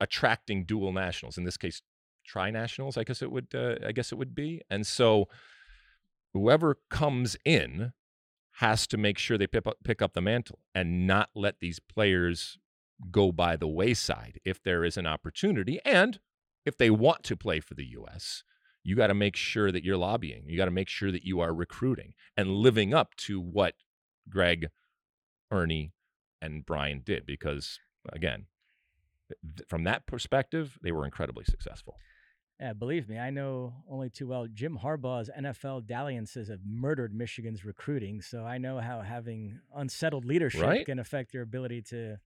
attracting dual nationals. In this case, tri-nationals, I guess it would. Uh, I guess it would be, and so. Whoever comes in has to make sure they pick up, pick up the mantle and not let these players go by the wayside if there is an opportunity. And if they want to play for the U S, you got to make sure that you're lobbying. You got to make sure that you are recruiting and living up to what Greg, Ernie, and Brian did. Because, again, th- from that perspective, they were incredibly successful. Yeah, believe me, I know only too well Jim Harbaugh's N F L dalliances have murdered Michigan's recruiting, so I know how having unsettled leadership right? can affect your ability to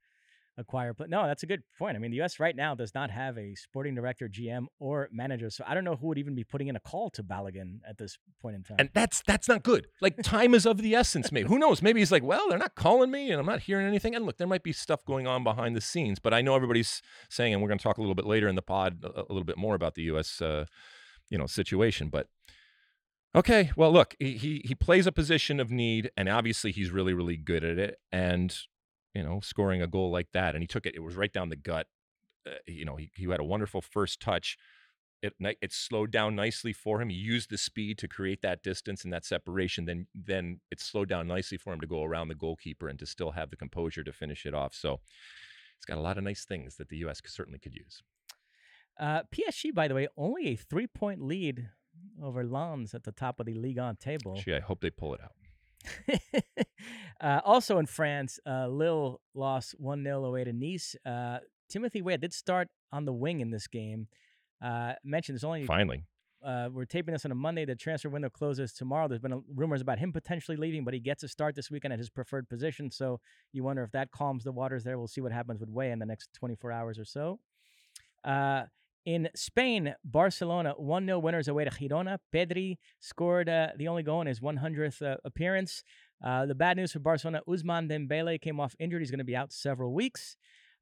acquire. But no, that's a good point. I mean, the U S right now does not have a sporting director, G M, or manager, so I don't know who would even be putting in a call to Balogun at this point in time. And that's that's not good. Like, time is of the essence, maybe. Who knows? Maybe he's like, well, they're not calling me, and I'm not hearing anything. And look, there might be stuff going on behind the scenes, but I know everybody's saying, and we're going to talk a little bit later in the pod, a, a little bit more about the U S, uh, you know, situation, but... Okay, well, look, he, he he plays a position of need, and obviously he's really, really good at it, and... you know, scoring a goal like that. And he took it, it was right down the gut. Uh, you know, he, he had a wonderful first touch. It it slowed down nicely for him. He used the speed to create that distance and that separation. Then then it slowed down nicely for him to go around the goalkeeper and to still have the composure to finish it off. So it's got a lot of nice things that the U S certainly could use. Uh, P S G, by the way, only a three-point lead over Lens at the top of the Ligue one table. Gee, I hope they pull it out. uh, also in France, uh, Lille lost one nil away to Nice. Uh, Timothy Weah did start on the wing in this game. Uh, mentioned there's only finally uh, we're taping this on a Monday. The transfer window closes tomorrow. There's been a, rumors about him potentially leaving, but he gets a start this weekend at his preferred position. So you wonder if that calms the waters there. We'll see what happens with Weah in the next twenty-four hours or so. Uh, In Spain, Barcelona, one nil winners away to Girona. Pedri scored uh, the only goal in his one hundredth uh, appearance. Uh, the bad news for Barcelona, Ousmane Dembele came off injured. He's going to be out several weeks.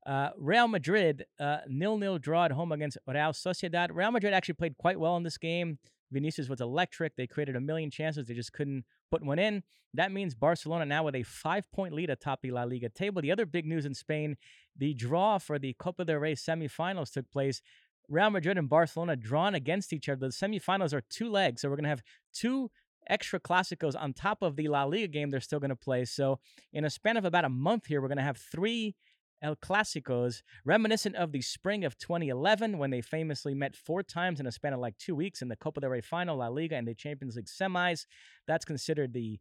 Uh, Real Madrid, uh, nil nil draw at home against Real Sociedad. Real Madrid actually played quite well in this game. Vinicius was electric. They created a million chances. They just couldn't put one in. That means Barcelona now with a five-point lead atop the La Liga table. The other big news in Spain, the draw for the Copa del Rey semifinals took place. Real Madrid and Barcelona drawn against each other. The semifinals are two legs, so we're going to have two extra Clásicos on top of the La Liga game they're still going to play. So in a span of about a month here, we're going to have three El Clásicos, reminiscent of the spring of twenty eleven when they famously met four times in a span of like two weeks in the Copa del Rey final, La Liga, and the Champions League semis. That's considered the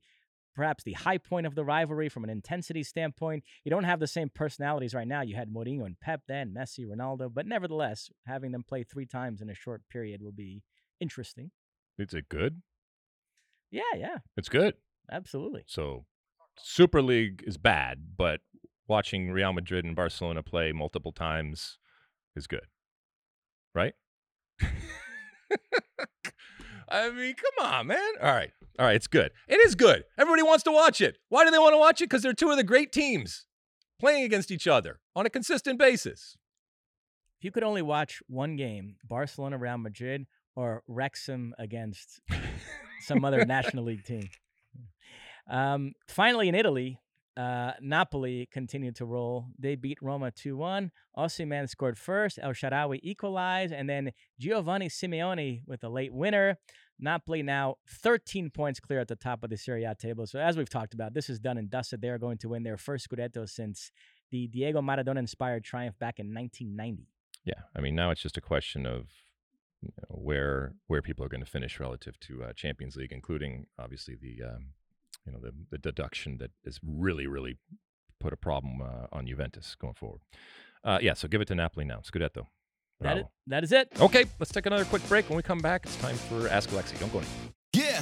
perhaps the high point of the rivalry from an intensity standpoint. You don't have the same personalities right now. You had Mourinho and Pep then, Messi, Ronaldo, but nevertheless, having them play three times in a short period will be interesting. Is it good? Yeah, yeah. It's good. Absolutely. So Super League is bad, but watching Real Madrid and Barcelona play multiple times is good, right? I mean, come on, man. All right. All right. It's good. It is good. Everybody wants to watch it. Why do they want to watch it? Because they're two of the great teams playing against each other on a consistent basis. If you could only watch one game, Barcelona, Real Madrid, or Wrexham against some other National League team. Um, finally, in Italy, uh, Napoli continued to roll. They beat Roma two one. Osimhen scored first. El Shaarawy equalized. And then Giovanni Simeone with a late winner. Napoli now thirteen points clear at the top of the Serie A table. So as we've talked about, this is done and dusted. They are going to win their first Scudetto since the Diego Maradona-inspired triumph back in nineteen ninety. Yeah, I mean, now it's just a question of you know, where where people are going to finish relative to uh, Champions League, including, obviously, the um, you know the, the deduction that has really, really put a problem uh, on Juventus going forward. Uh, yeah, so give it to Napoli now. Scudetto. That is, that is it. Okay, let's take another quick break. When we come back, it's time for Ask Alexi. Don't go anywhere. Yeah.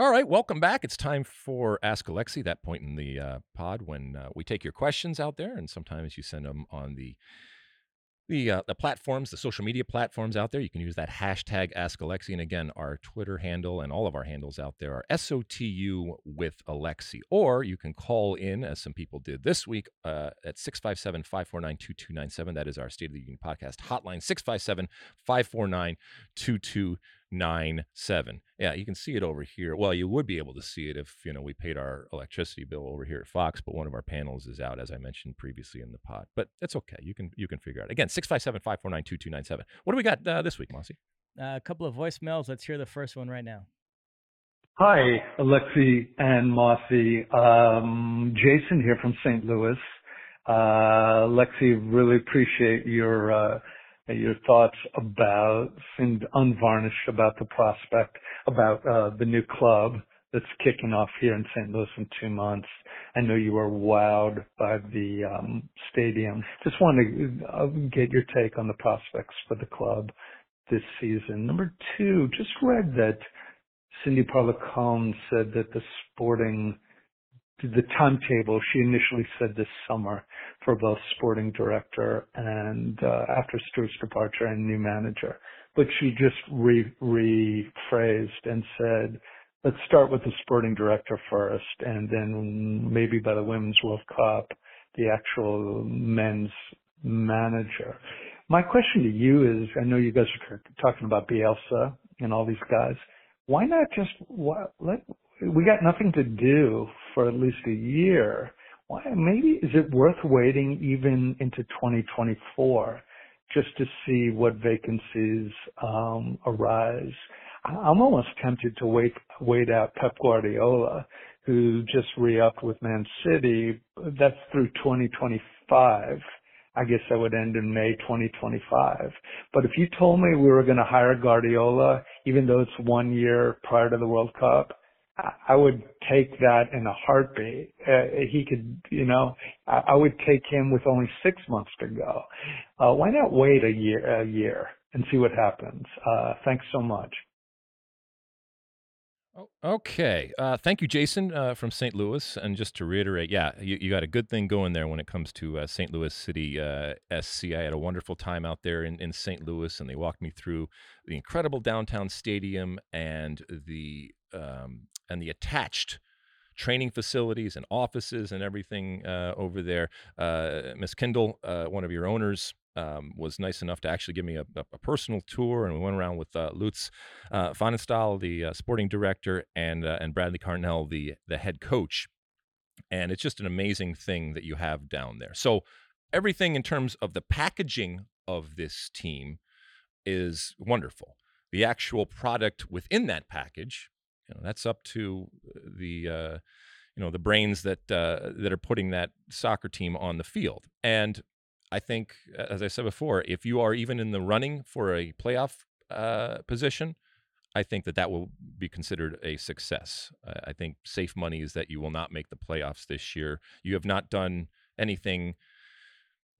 All right, welcome back. It's time for Ask Alexi, that point in the uh, pod when uh, we take your questions out there, and sometimes you send them on the the uh, the platforms, the social media platforms out there. You can use that hashtag Ask Alexi, and again, our Twitter handle and all of our handles out there are S O T U with Alexi, or you can call in, as some people did this week, uh, at six five seven, five four nine, two two nine seven. That is our State of the Union podcast hotline, six five seven, five four nine, two two nine seven. Nine seven. Yeah, you can see it over here. Well, you would be able to see it if you know we paid our electricity bill over here at Fox, but one of our panels is out, as I mentioned previously in the pod. But that's okay. You can you can figure out. Again, six five seven five four nine two two nine seven. What do we got uh, this week, Mossy? Uh, a couple of voicemails. Let's hear the first one right now. Hi, Alexi and Mossy. Um, Jason here from Saint Louis. Uh, Alexi, really appreciate your. Uh, your thoughts about, seemed unvarnished about the prospect, about uh, the new club that's kicking off here in Saint Louis in two months. I know you were wowed by the um, stadium. Just want to uh, get your take on the prospects for the club this season. Number two, just read that Cindy Parlow-Cohen said that the sporting, the timetable she initially said this summer for both sporting director and uh, after Stewart's departure and new manager, but she just re- rephrased and said, let's start with the sporting director first, and then maybe by the Women's World Cup, the actual men's manager. My question to you is, I know you guys are talking about Bielsa and all these guys. Why not just why, let we got nothing to do for at least a year. Why, maybe is it worth waiting even into twenty twenty-four just to see what vacancies um, arise? I'm almost tempted to wait wait out Pep Guardiola, who just re-upped with Man City. That's through twenty twenty-five. I guess that would end in May twenty twenty-five. But if you told me we were going to hire Guardiola, even though it's one year prior to the World Cup, I would take that in a heartbeat. Uh, he could, you know, I, I would take him with only six months to go. Uh, why not wait a year, a year and see what happens? Uh, thanks so much. Okay. Uh, thank you, Jason, uh, from Saint Louis. And just to reiterate, yeah, you, you got a good thing going there when it comes to uh, Saint Louis City uh, S C. I had a wonderful time out there in, in Saint Louis, and they walked me through the incredible downtown stadium and the um, and the attached training facilities and offices and everything uh, over there. Uh, Miss Kindle, uh, one of your owners, um, was nice enough to actually give me a, a personal tour, and we went around with uh, Lutz uh, Pfannenstahl, the uh, sporting director, and uh, and Bradley Carnell, the the head coach. And it's just an amazing thing that you have down there. So everything in terms of the packaging of this team is wonderful. The actual product within that package, you know, that's up to the uh, you know the brains that uh, that are putting that soccer team on the field. And I think, as I said before, if you are even in the running for a playoff uh, position, I think that that will be considered a success. Uh, I think safe money is that you will not make the playoffs this year. You have not done anything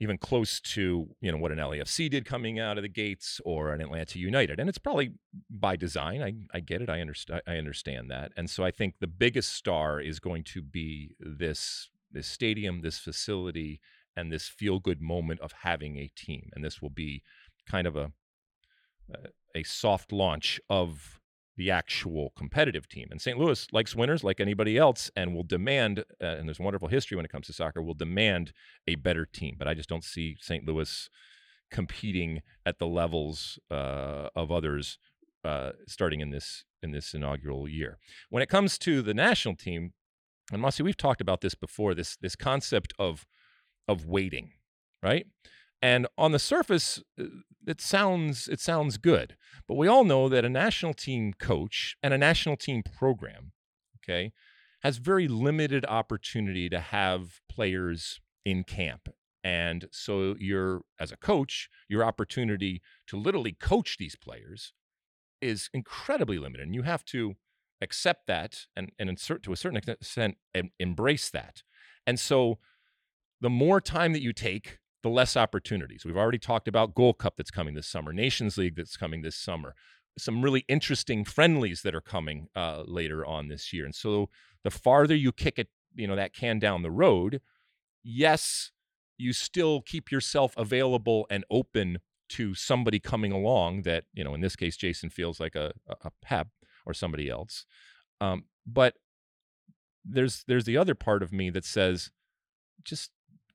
even close to, you know, what an L A F C did coming out of the gates or an Atlanta United. And it's probably by design. I, I get it. I understand. I understand that. And so I think the biggest star is going to be this, this stadium, this facility, and this feel-good moment of having a team. And this will be kind of a, uh, a soft launch of the actual competitive team. And Saint Louis likes winners like anybody else, and will demand, uh, and there's wonderful history when it comes to soccer, will demand a better team. But I just don't see Saint Louis competing at the levels uh, of others uh, starting in this in this inaugural year. When it comes to the national team, and Mossy, we've talked about this before, this this concept of of waiting, right? And on the surface, it sounds it sounds good, but we all know that a national team coach and a national team program, okay, has very limited opportunity to have players in camp. And so your, as a coach, your opportunity to literally coach these players is incredibly limited. And you have to accept that and, and insert, to a certain extent, embrace that. And so the more time that you take, the less opportunities. We've already talked about Gold Cup that's coming this summer, Nations League that's coming this summer, some really interesting friendlies that are coming uh, later on this year. And so the farther you kick it, you know, that can down the road, yes, you still keep yourself available and open to somebody coming along that, you know, in this case, Jason feels like a, a Pep or somebody else. Um, but there's there's the other part of me that says, just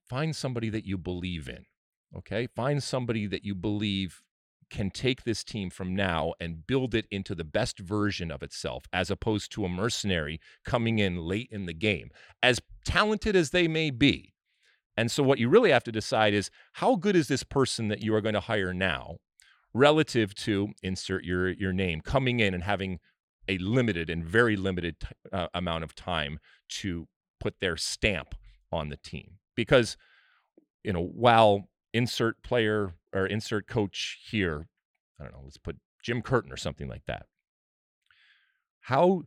find somebody that you believe in, okay? Find somebody that you believe can take this team from now and build it into the best version of itself, as opposed to a mercenary coming in late in the game, as talented as they may be. And so what you really have to decide is, how good is this person that you are going to hire now relative to, insert your, your name, coming in and having a limited and very limited t- uh, amount of time to put their stamp on the team. Because, you know, while insert player or insert coach here, I don't know, let's put Jim Curtin or something like that. How,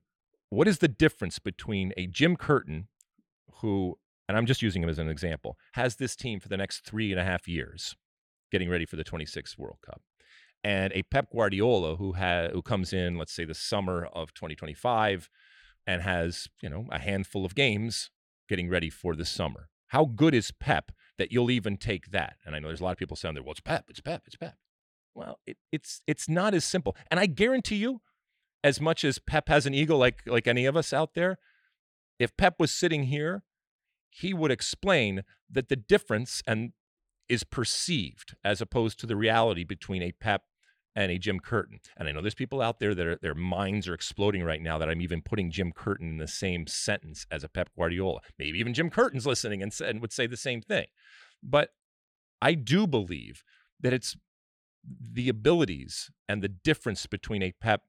what is the difference between a Jim Curtin who, and I'm just using him as an example, has this team for the next three and a half years getting ready for the twenty-sixth World Cup, and a Pep Guardiola who ha- who comes in, let's say, the summer of twenty twenty-five and has, you know, a handful of games getting ready for the summer? How good is Pep that you'll even take that? And I know there's a lot of people saying, well, it's Pep, it's Pep, it's Pep. Well, it, it's it's not as simple. And I guarantee you, as much as Pep has an ego like like any of us out there, if Pep was sitting here, he would explain that the difference and is perceived as opposed to the reality between a Pep and a Jim Curtin. And I know there's people out there that are, their minds are exploding right now that I'm even putting Jim Curtin in the same sentence as a Pep Guardiola. Maybe even Jim Curtin's listening and, and would say the same thing. But I do believe that it's the abilities and the difference between a Pep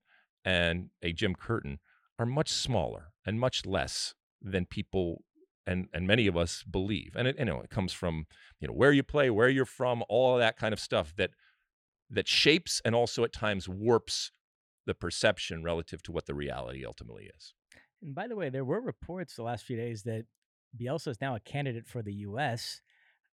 and a Jim Curtin are much smaller and much less than people and and many of us believe. And it, you know, it comes from, you know, where you play, where you're from, all of that kind of stuff that that shapes and also at times warps the perception relative to what the reality ultimately is. And by the way, there were reports the last few days that Bielsa is now a candidate for the U S.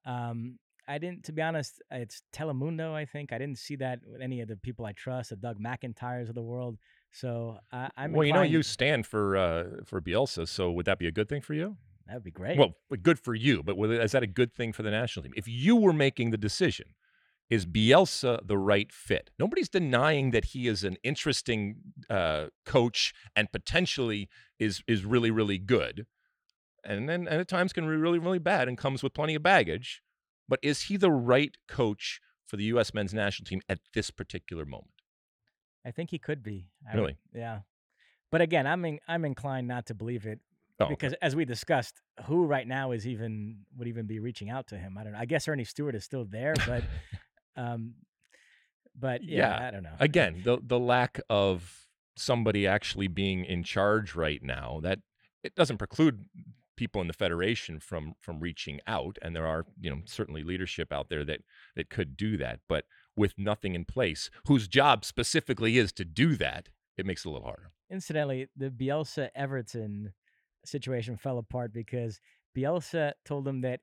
Um, I didn't, to be honest, it's Telemundo, I think. I didn't see that with any of the people I trust, the Doug McIntyres of the world. So uh, I'm Well, inclined- you know, you stand for uh, for Bielsa, so would that be a good thing for you? That would be great. Well, good for you, but is that a good thing for the national team? If you were making the decision, is Bielsa the right fit? Nobody's denying that he is an interesting uh, coach and potentially is is really, really good. And then and at times can be really, really bad and comes with plenty of baggage. but is he the right coach for the U S men's national team at this particular moment? I think he could be. I really? Would, yeah. But again, I'm in, I'm inclined not to believe it oh, because okay. as we discussed, who right now is even would even be reaching out to him? I don't know. I guess Ernie Stewart is still there, but um, but yeah, yeah, I don't know. Again, the the lack of somebody actually being in charge right now, that it doesn't preclude people in the federation from from reaching out, and there are, you know, certainly leadership out there that that could do that, but with nothing in place whose job specifically is to do that, it makes it a little harder. Incidentally, the Bielsa Everton situation fell apart because Bielsa told them that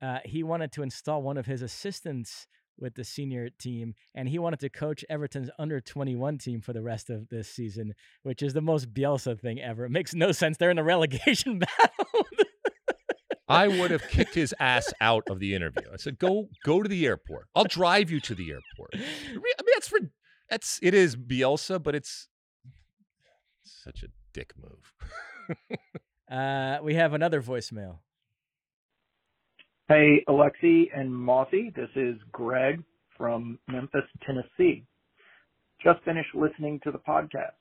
uh, he wanted to install one of his assistants with the senior team, and he wanted to coach Everton's under twenty-one team for the rest of this season, which is the most Bielsa thing ever. It makes no sense. They're in a relegation battle. I would have kicked his ass out of the interview. I said, "Go, go to the airport. I'll drive you to the airport." I mean, that's for that's it is Bielsa, but it's such a dick move. uh, we have another voicemail. Hey, Alexi and Mossy, this is Greg from Memphis, Tennessee. Just finished listening to the podcast,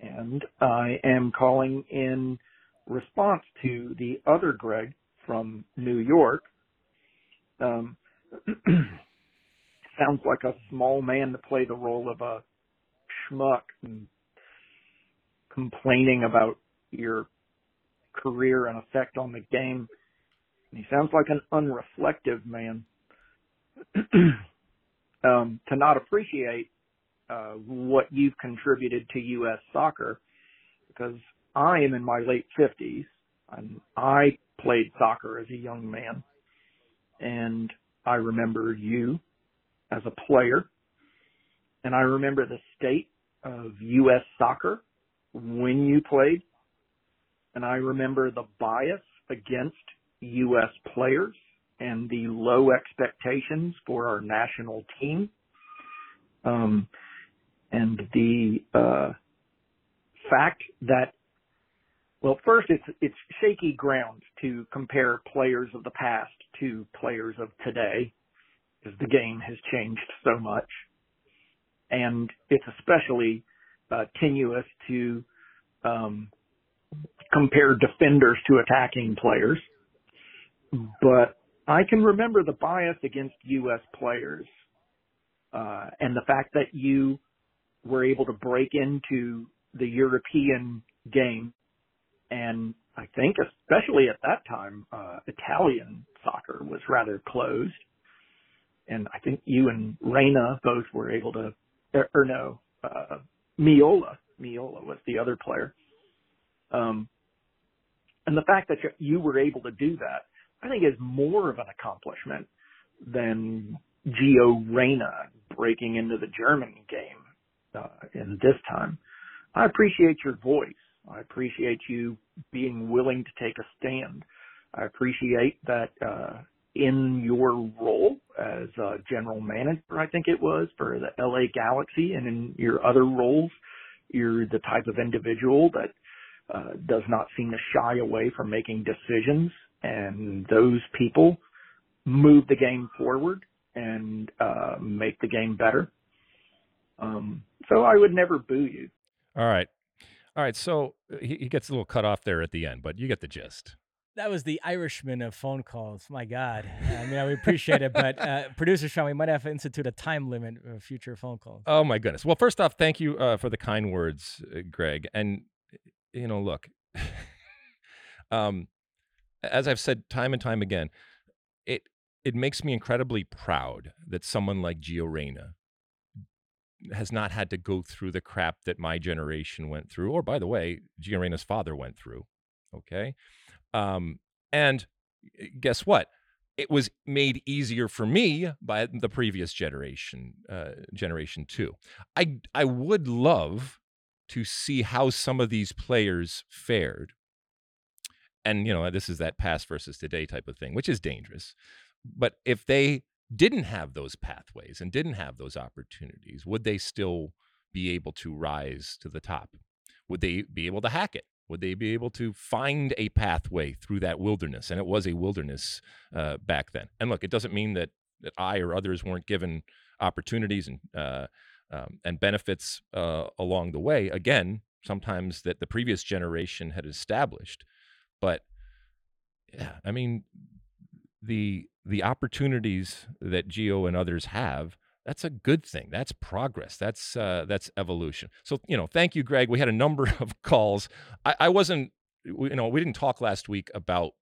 and I am calling in response to the other Greg from New York. Um, sounds like a small man to play the role of a schmuck and complaining about your career and effect on the game. He sounds like an unreflective man. um, to not appreciate uh, what you've contributed to U S soccer, because I am in my late fifties, and I played soccer as a young man, and I remember you as a player, and I remember the state of U S soccer when you played, and I remember the bias against U S players and the low expectations for our national team, um, and the uh, fact that, well, first it's it's shaky ground to compare players of the past to players of today, because the game has changed so much, and it's especially uh, tenuous to um, compare defenders to attacking players. But I can remember the bias against U S players uh, and the fact that you were able to break into the European game, and I think especially at that time, uh, Italian soccer was rather closed, and I think you and Reyna both were able to, or no, uh, Miola, Miola was the other player, um, and the fact that you were able to do that, I think is more of an accomplishment than Gio Reyna breaking into the German game uh, in this time. I appreciate your voice. I appreciate you being willing to take a stand. I appreciate that uh, in your role as uh, general manager, I think it was, for the L A Galaxy, and in your other roles, you're the type of individual that uh, does not seem to shy away from making decisions. And those people move the game forward and uh, make the game better. Um, so I would never boo you. All right. All right. So he, he gets a little cut off there at the end, but you get the gist. That was the Irishman of phone calls. My God. I mean, we appreciate it, but uh, producer Sean, we might have to institute a time limit for future phone calls. Oh, my goodness. Well, first off, thank you uh, for the kind words, Greg. And, you know, look, um, as I've said time and time again, it it makes me incredibly proud that someone like Gio Reyna has not had to go through the crap that my generation went through, or by the way, Gio Reyna's father went through, okay? Um, and guess what? It was made easier for me by the previous generation, uh, generation two. I, I would love to see how some of these players fared. And, you know, this is that past versus today type of thing, which is dangerous. But if they didn't have those pathways and didn't have those opportunities, would they still be able to rise to the top? Would they be able to hack it? Would they be able to find a pathway through that wilderness? And it was a wilderness uh, back then. And look, it doesn't mean that, that I or others weren't given opportunities and uh, um, and benefits uh, along the way. Again, sometimes that the previous generation had established. But yeah, I mean, the the opportunities that Gio and others have, that's a good thing. That's progress. That's uh, that's evolution. So, you know, thank you, Greg. We had a number of calls. I, I wasn't, you know, we didn't talk last week about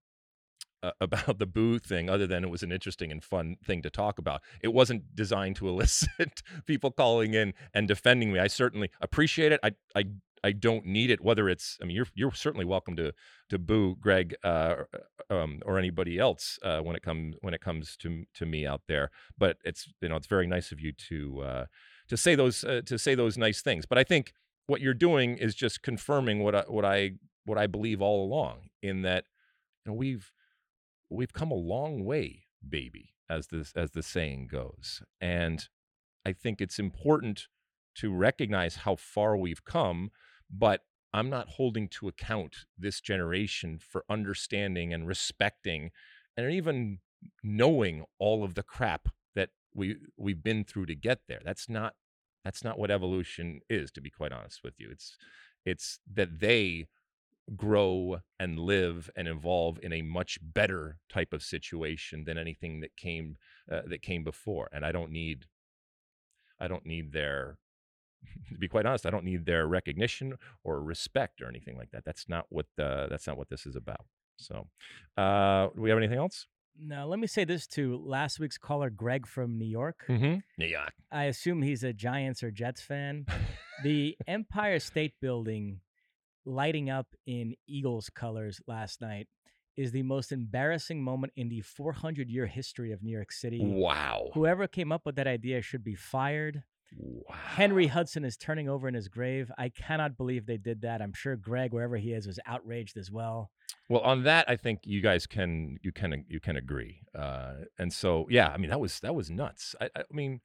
uh, about the boo thing, other than it was an interesting and fun thing to talk about. It wasn't designed to elicit people calling in and defending me. I certainly appreciate it. I I I don't need it. Whether it's, I mean, you're you're certainly welcome to to boo Greg uh, um, or anybody else uh, when it comes when it comes to to me out there. But it's, you know, it's very nice of you to uh, to say those uh, to say those nice things. But I think what you're doing is just confirming what I, what I what I believe all along, in that, you know, we've we've come a long way, baby, as this as the saying goes. And I think it's important to recognize how far we've come. But I'm not holding to account this generation for understanding and respecting and even knowing all of the crap that we we've been through to get there. That's not that's not what evolution is, to be quite honest with you. It's it's that they grow and live and evolve in a much better type of situation than anything that came uh, that came before. And I don't need I don't need their to be quite honest, I don't need their recognition or respect or anything like that. That's not what uh, that's not what this is about. So, uh, do we have anything else? No. Let me say this to last week's caller, Greg from New York. Mm-hmm. New York. I assume he's a Giants or Jets fan. The Empire State Building lighting up in Eagles colors last night is the most embarrassing moment in the four hundred year history of New York City. Wow. Whoever came up with that idea should be fired. Wow. Henry Hudson is turning over in his grave. I cannot believe they did that. I'm sure Greg, wherever he is, was outraged as well. Well, on that, I think you guys can you can you can agree. Uh, and so, yeah, I mean, that was that was nuts. I, I mean,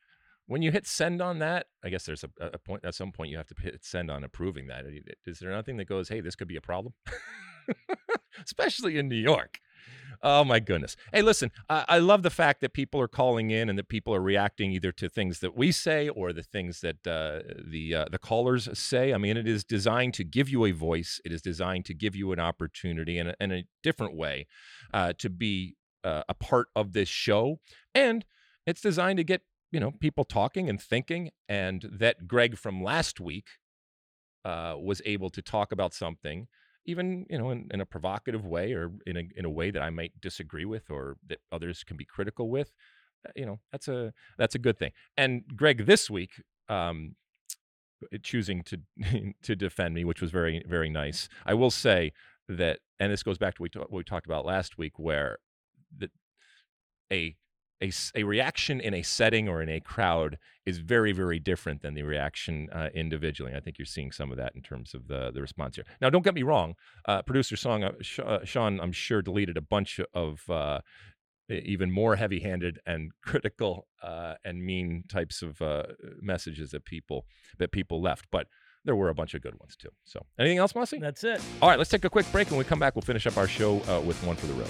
when you hit send on that, I guess there's a, a point at some point you have to hit send on approving that. Is there nothing that goes, hey, this could be a problem, especially in New York? Oh, my goodness. Hey, listen, I, I love the fact that people are calling in and that people are reacting either to things that we say or the things that uh, the uh, the callers say. I mean, it is designed to give you a voice. It is designed to give you an opportunity and a, and a different way uh, to be uh, a part of this show. And it's designed to get, you know, people talking and thinking, and that Greg from last week uh, was able to talk about something, even, you know, in, in a provocative way or in a in a way that I might disagree with or that others can be critical with. You know, that's a that's a good thing. And Greg this week um, choosing to to defend me, which was very, very nice. I will say that, and this goes back to what we talked about last week, where the, a A, a reaction in a setting or in a crowd is very, very different than the reaction uh, individually. And I think you're seeing some of that in terms of the, the response here. Now, don't get me wrong. Uh, producer Song, uh, Sh- uh, Sean, I'm sure, deleted a bunch of uh, even more heavy-handed and critical uh, and mean types of uh, messages that people that people left. But there were a bunch of good ones, too. So anything else, Mossy? That's it. All right, let's take a quick break. When we come back, we'll finish up our show uh, with One for the Road.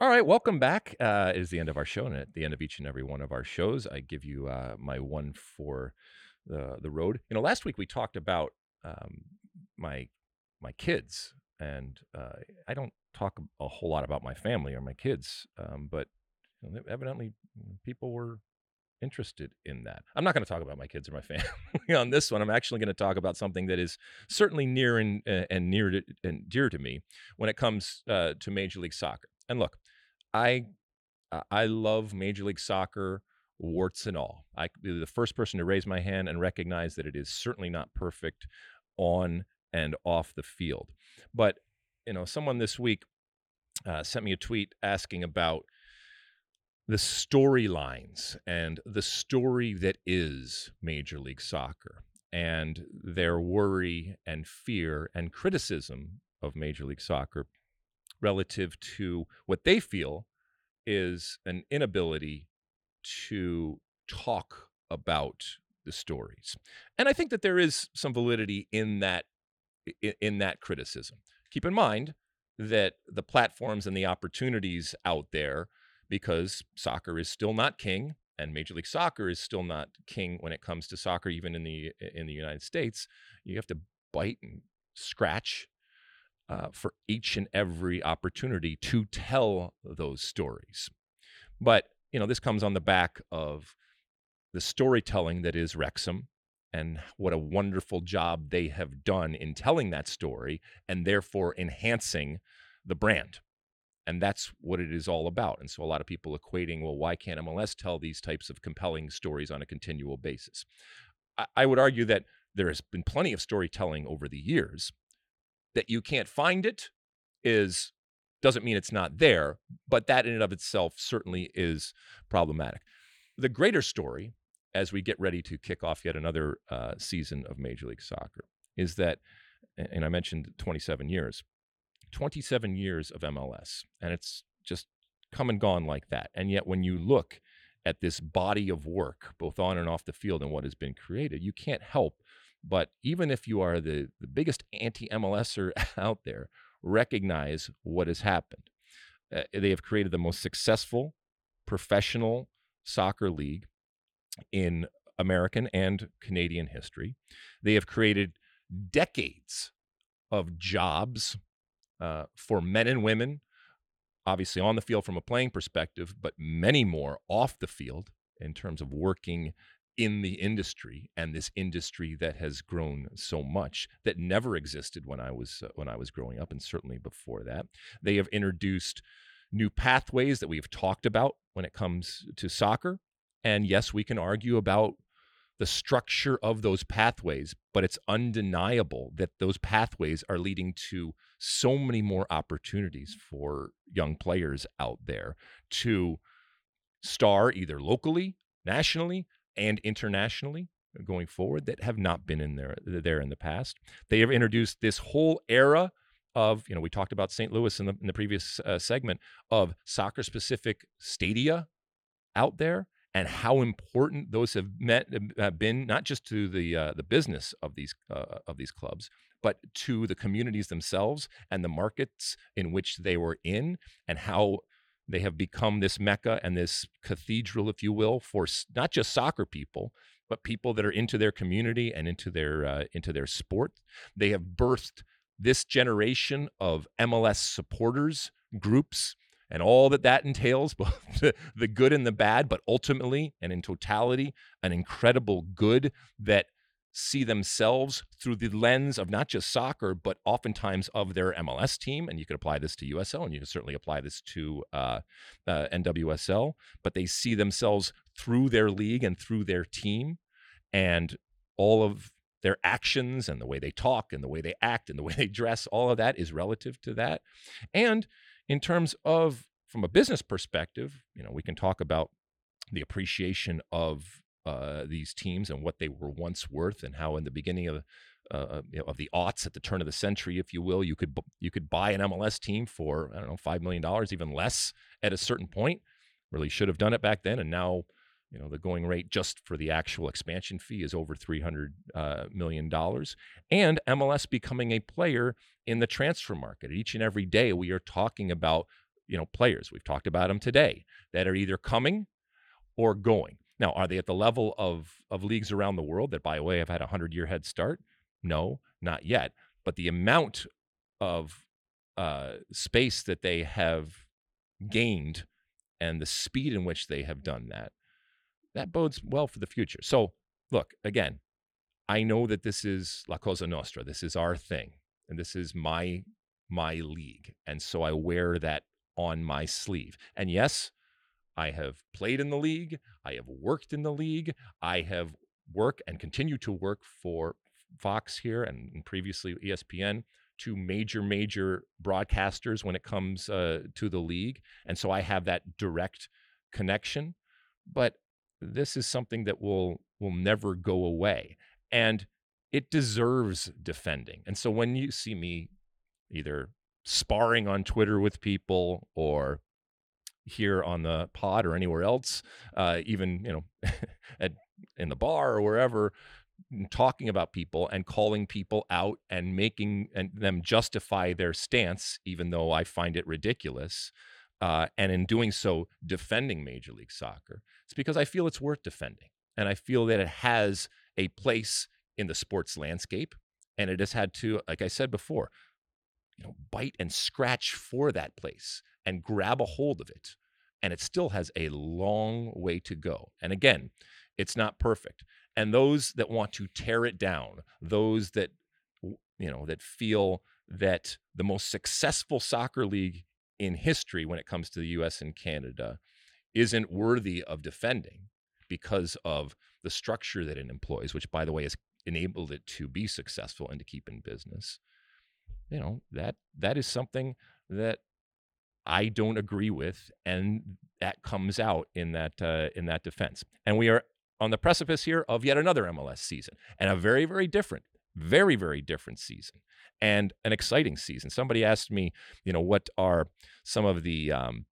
All right, welcome back. Uh, it is the end of our show, and at the end of each and every one of our shows, I give you uh, my one for the the road. You know, last week we talked about um, my my kids, and uh, I don't talk a whole lot about my family or my kids, um, but you know, evidently people were interested in that. I'm not going to talk about my kids or my family on this one. I'm actually going to talk about something that is certainly near and uh, and near to, and dear to me when it comes uh, to Major League Soccer. And look, I I love Major League Soccer warts and all. I could be the first person to raise my hand and recognize that it is certainly not perfect on and off the field. But, you know, someone this week uh, sent me a tweet asking about the storylines and the story that is Major League Soccer and their worry and fear and criticism of Major League Soccer relative to what they feel is an inability to talk about the stories. And I think that there is some validity in that, in that criticism. Keep in mind that the platforms and the opportunities out there, because soccer is still not king, and Major League Soccer is still not king when it comes to soccer, even in the in the United States, you have to bite and scratch Uh, for each and every opportunity to tell those stories. But, you know, this comes on the back of the storytelling that is Wrexham and what a wonderful job they have done in telling that story and therefore enhancing the brand. And that's what it is all about. And so a lot of people equating, well, why can't M L S tell these types of compelling stories on a continual basis? I, I would argue that there has been plenty of storytelling over the years. That you can't find it is doesn't mean it's not there, but that in and of itself certainly is problematic. The greater story, as we get ready to kick off yet another uh, season of Major League Soccer, is that, and I mentioned twenty-seven years, twenty-seven years of M L S, and it's just come and gone like that. And yet when you look at this body of work, both on and off the field and what has been created, you can't help but even if you are the, the biggest anti-M L S er out there, recognize what has happened. Uh, they have created the most successful professional soccer league in American and Canadian history. They have created decades of jobs uh, for men and women, obviously on the field from a playing perspective, but many more off the field in terms of working in the industry, and this industry that has grown so much that never existed when I was uh, when I was growing up, and certainly before that. They have introduced new pathways that we've talked about when it comes to soccer. And yes, we can argue about the structure of those pathways, but it's undeniable that those pathways are leading to so many more opportunities for young players out there to star either locally, nationally, and internationally going forward that have not been in there, there in the past. They have introduced this whole era of, you know, we talked about Saint Louis in the, in the previous uh, segment, of soccer-specific stadia out there and how important those have, met, have been, not just to the uh, the business of these uh, of these clubs, but to the communities themselves and the markets in which they were in, and how they have become this mecca and this cathedral, if you will, for not just soccer people, but people that are into their community and into their uh, into their sport. They have birthed this generation of M L S supporters, groups, and all that that entails, both the, the good and the bad, but ultimately and in totality, an incredible good that see themselves through the lens of not just soccer, but oftentimes of their M L S team. And you could apply this to U S L, and you can certainly apply this to uh, uh, N W S L, but they see themselves through their league and through their team, and all of their actions and the way they talk and the way they act and the way they dress, all of that is relative to that. And in terms of, from a business perspective, you know, we can talk about the appreciation of Uh, these teams and what they were once worth, and how in the beginning of uh, you know, of the aughts, at the turn of the century, if you will, you could you could buy an M L S team for, I don't know, five million dollars, even less at a certain point. Really should have done it back then. And now, you know, the going rate just for the actual expansion fee is over three hundred dollars uh, million. And M L S becoming a player in the transfer market. Each and every day we are talking about, you know, players. We've talked about them today that are either coming or going. Now, are they at the level of, of leagues around the world that, by the way, have had a hundred-year head start? No, not yet. But the amount of uh, space that they have gained and the speed in which they have done that, that bodes well for the future. So, look, again, I know that this is La Cosa Nostra. This is our thing, and this is my my league. And so I wear that on my sleeve. And yes, I have played in the league. I have worked in the league. I have worked and continue to work for Fox here and, and previously E S P N, to major, major broadcasters when it comes uh, to the league. And so I have that direct connection. But this is something that will will never go away. And it deserves defending. And so when you see me either sparring on Twitter with people or here on the pod or anywhere else, uh, even, you know, at, in the bar or wherever, talking about people and calling people out and making and them justify their stance, even though I find it ridiculous, uh, and in doing so, defending Major League Soccer, it's because I feel it's worth defending. And I feel that it has a place in the sports landscape, and it has had to, like I said before, you know, bite and scratch for that place and grab a hold of it. And it still has a long way to go. And again, it's not perfect. And those that want to tear it down, those that, you know, that feel that the most successful soccer league in history when it comes to the U S and Canada isn't worthy of defending because of the structure that it employs, which, by the way, has enabled it to be successful and to keep in business. You know, that that is something that I don't agree with, and that comes out in that uh, in that defense. And we are on the precipice here of yet another M L S season, and a very, very different, very, very different season, and an exciting season. Somebody asked me, you know, what are some of the um,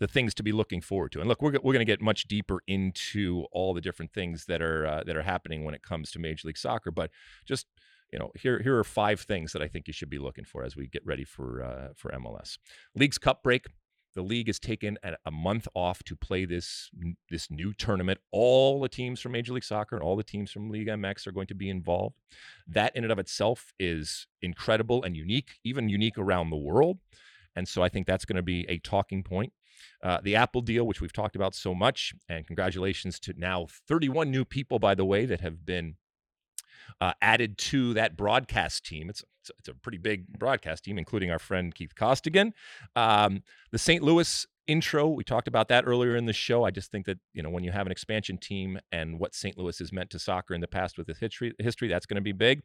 the things to be looking forward to? And look, we're we're going to get much deeper into all the different things that are uh, that are happening when it comes to Major League Soccer, but just, you know, here here are five things that I think you should be looking for as we get ready for uh, for M L S. League's Cup break. The league has taken a, a month off to play this this new tournament. All the teams from Major League Soccer and all the teams from League M X are going to be involved. That in and of itself is incredible and unique, even unique around the world. And so I think that's going to be a talking point. Uh, the Apple deal, which we've talked about so much, and congratulations to now thirty-one new people, by the way, that have been Uh, added to that broadcast team. It's, it's it's a pretty big broadcast team, including our friend Keith Costigan. Um, the Saint Louis intro, we talked about that earlier in the show. I just think that, you know, when you have an expansion team and what Saint Louis has meant to soccer in the past with its history, history that's going to be big.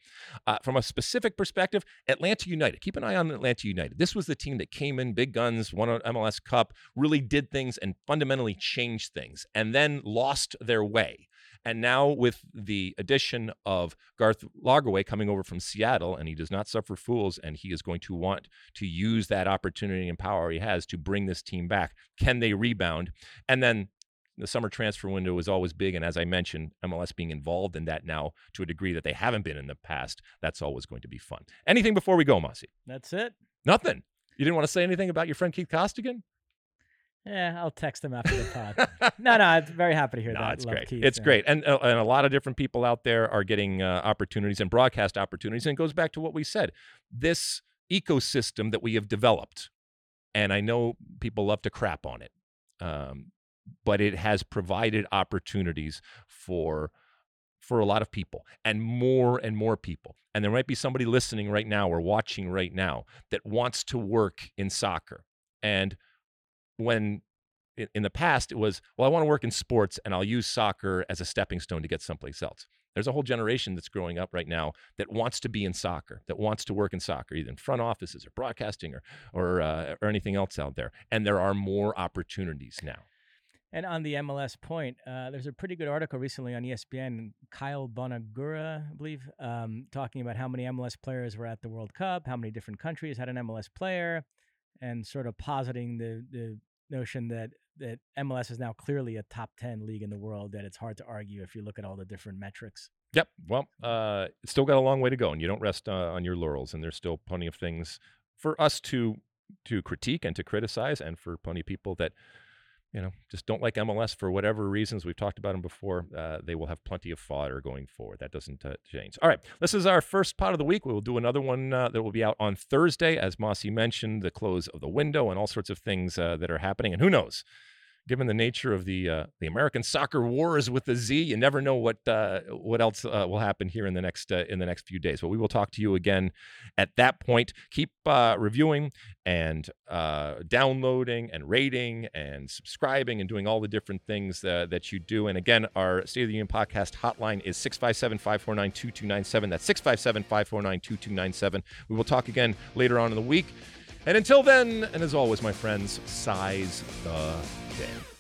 Uh, from a specific perspective, Atlanta United. Keep an eye on Atlanta United. This was the team that came in big guns, won an M L S Cup, really did things and fundamentally changed things, and then lost their way. And now with the addition of Garth Lagerwey coming over from Seattle, and he does not suffer fools, and he is going to want to use that opportunity and power he has to bring this team back. Can they rebound? And then the summer transfer window is always big. And as I mentioned, M L S being involved in that now to a degree that they haven't been in the past, that's always going to be fun. Anything before we go, Mossy? That's it. Nothing. You didn't want to say anything about your friend Keith Costigan? Yeah, I'll text him after the pod. no, no, I'm very happy to hear no, that. It's Love great. Keith, it's yeah. great. And, uh, and a lot of different people out there are getting uh, opportunities and broadcast opportunities. And it goes back to what we said. This ecosystem that we have developed, and I know people love to crap on it, um, but it has provided opportunities for for a lot of people, and more and more people. And there might be somebody listening right now or watching right now that wants to work in soccer. And when in the past it was, well, I want to work in sports and I'll use soccer as a stepping stone to get someplace else. There's a whole generation that's growing up right now that wants to be in soccer, that wants to work in soccer, either in front offices or broadcasting or or, uh, or anything else out there. And there are more opportunities now. And on the M L S point, uh, there's a pretty good article recently on E S P N, Kyle Bonagura, I believe, um, talking about how many M L S players were at the World Cup, how many different countries had an M L S player, and sort of positing the the notion that that M L S is now clearly a top ten league in the world, that it's hard to argue if you look at all the different metrics. Yep. Well, uh, it's still got a long way to go, and you don't rest uh, on your laurels, and there's still plenty of things for us to to critique and to criticize, and for plenty of people that, you know, just don't like M L S for whatever reasons. We've talked about them before. Uh, they will have plenty of fodder going forward. That doesn't uh, change. All right, this is our first pot of the week. We will do another one uh, that will be out on Thursday. As Mossy mentioned, the close of the window and all sorts of things uh, that are happening. And who knows? given the nature of the uh, the American soccer wars with the Z, you never know what uh, what else uh, will happen here in the next uh, in the next few days. But we will talk to you again at that point. Keep uh, reviewing and uh, downloading and rating and subscribing and doing all the different things uh, that you do. And again, our State of the Union podcast hotline is six five seven, five four nine, two two nine seven. That's six five seven, five four nine, two two nine seven. We will talk again later on in the week. And until then, and as always, my friends, size the day.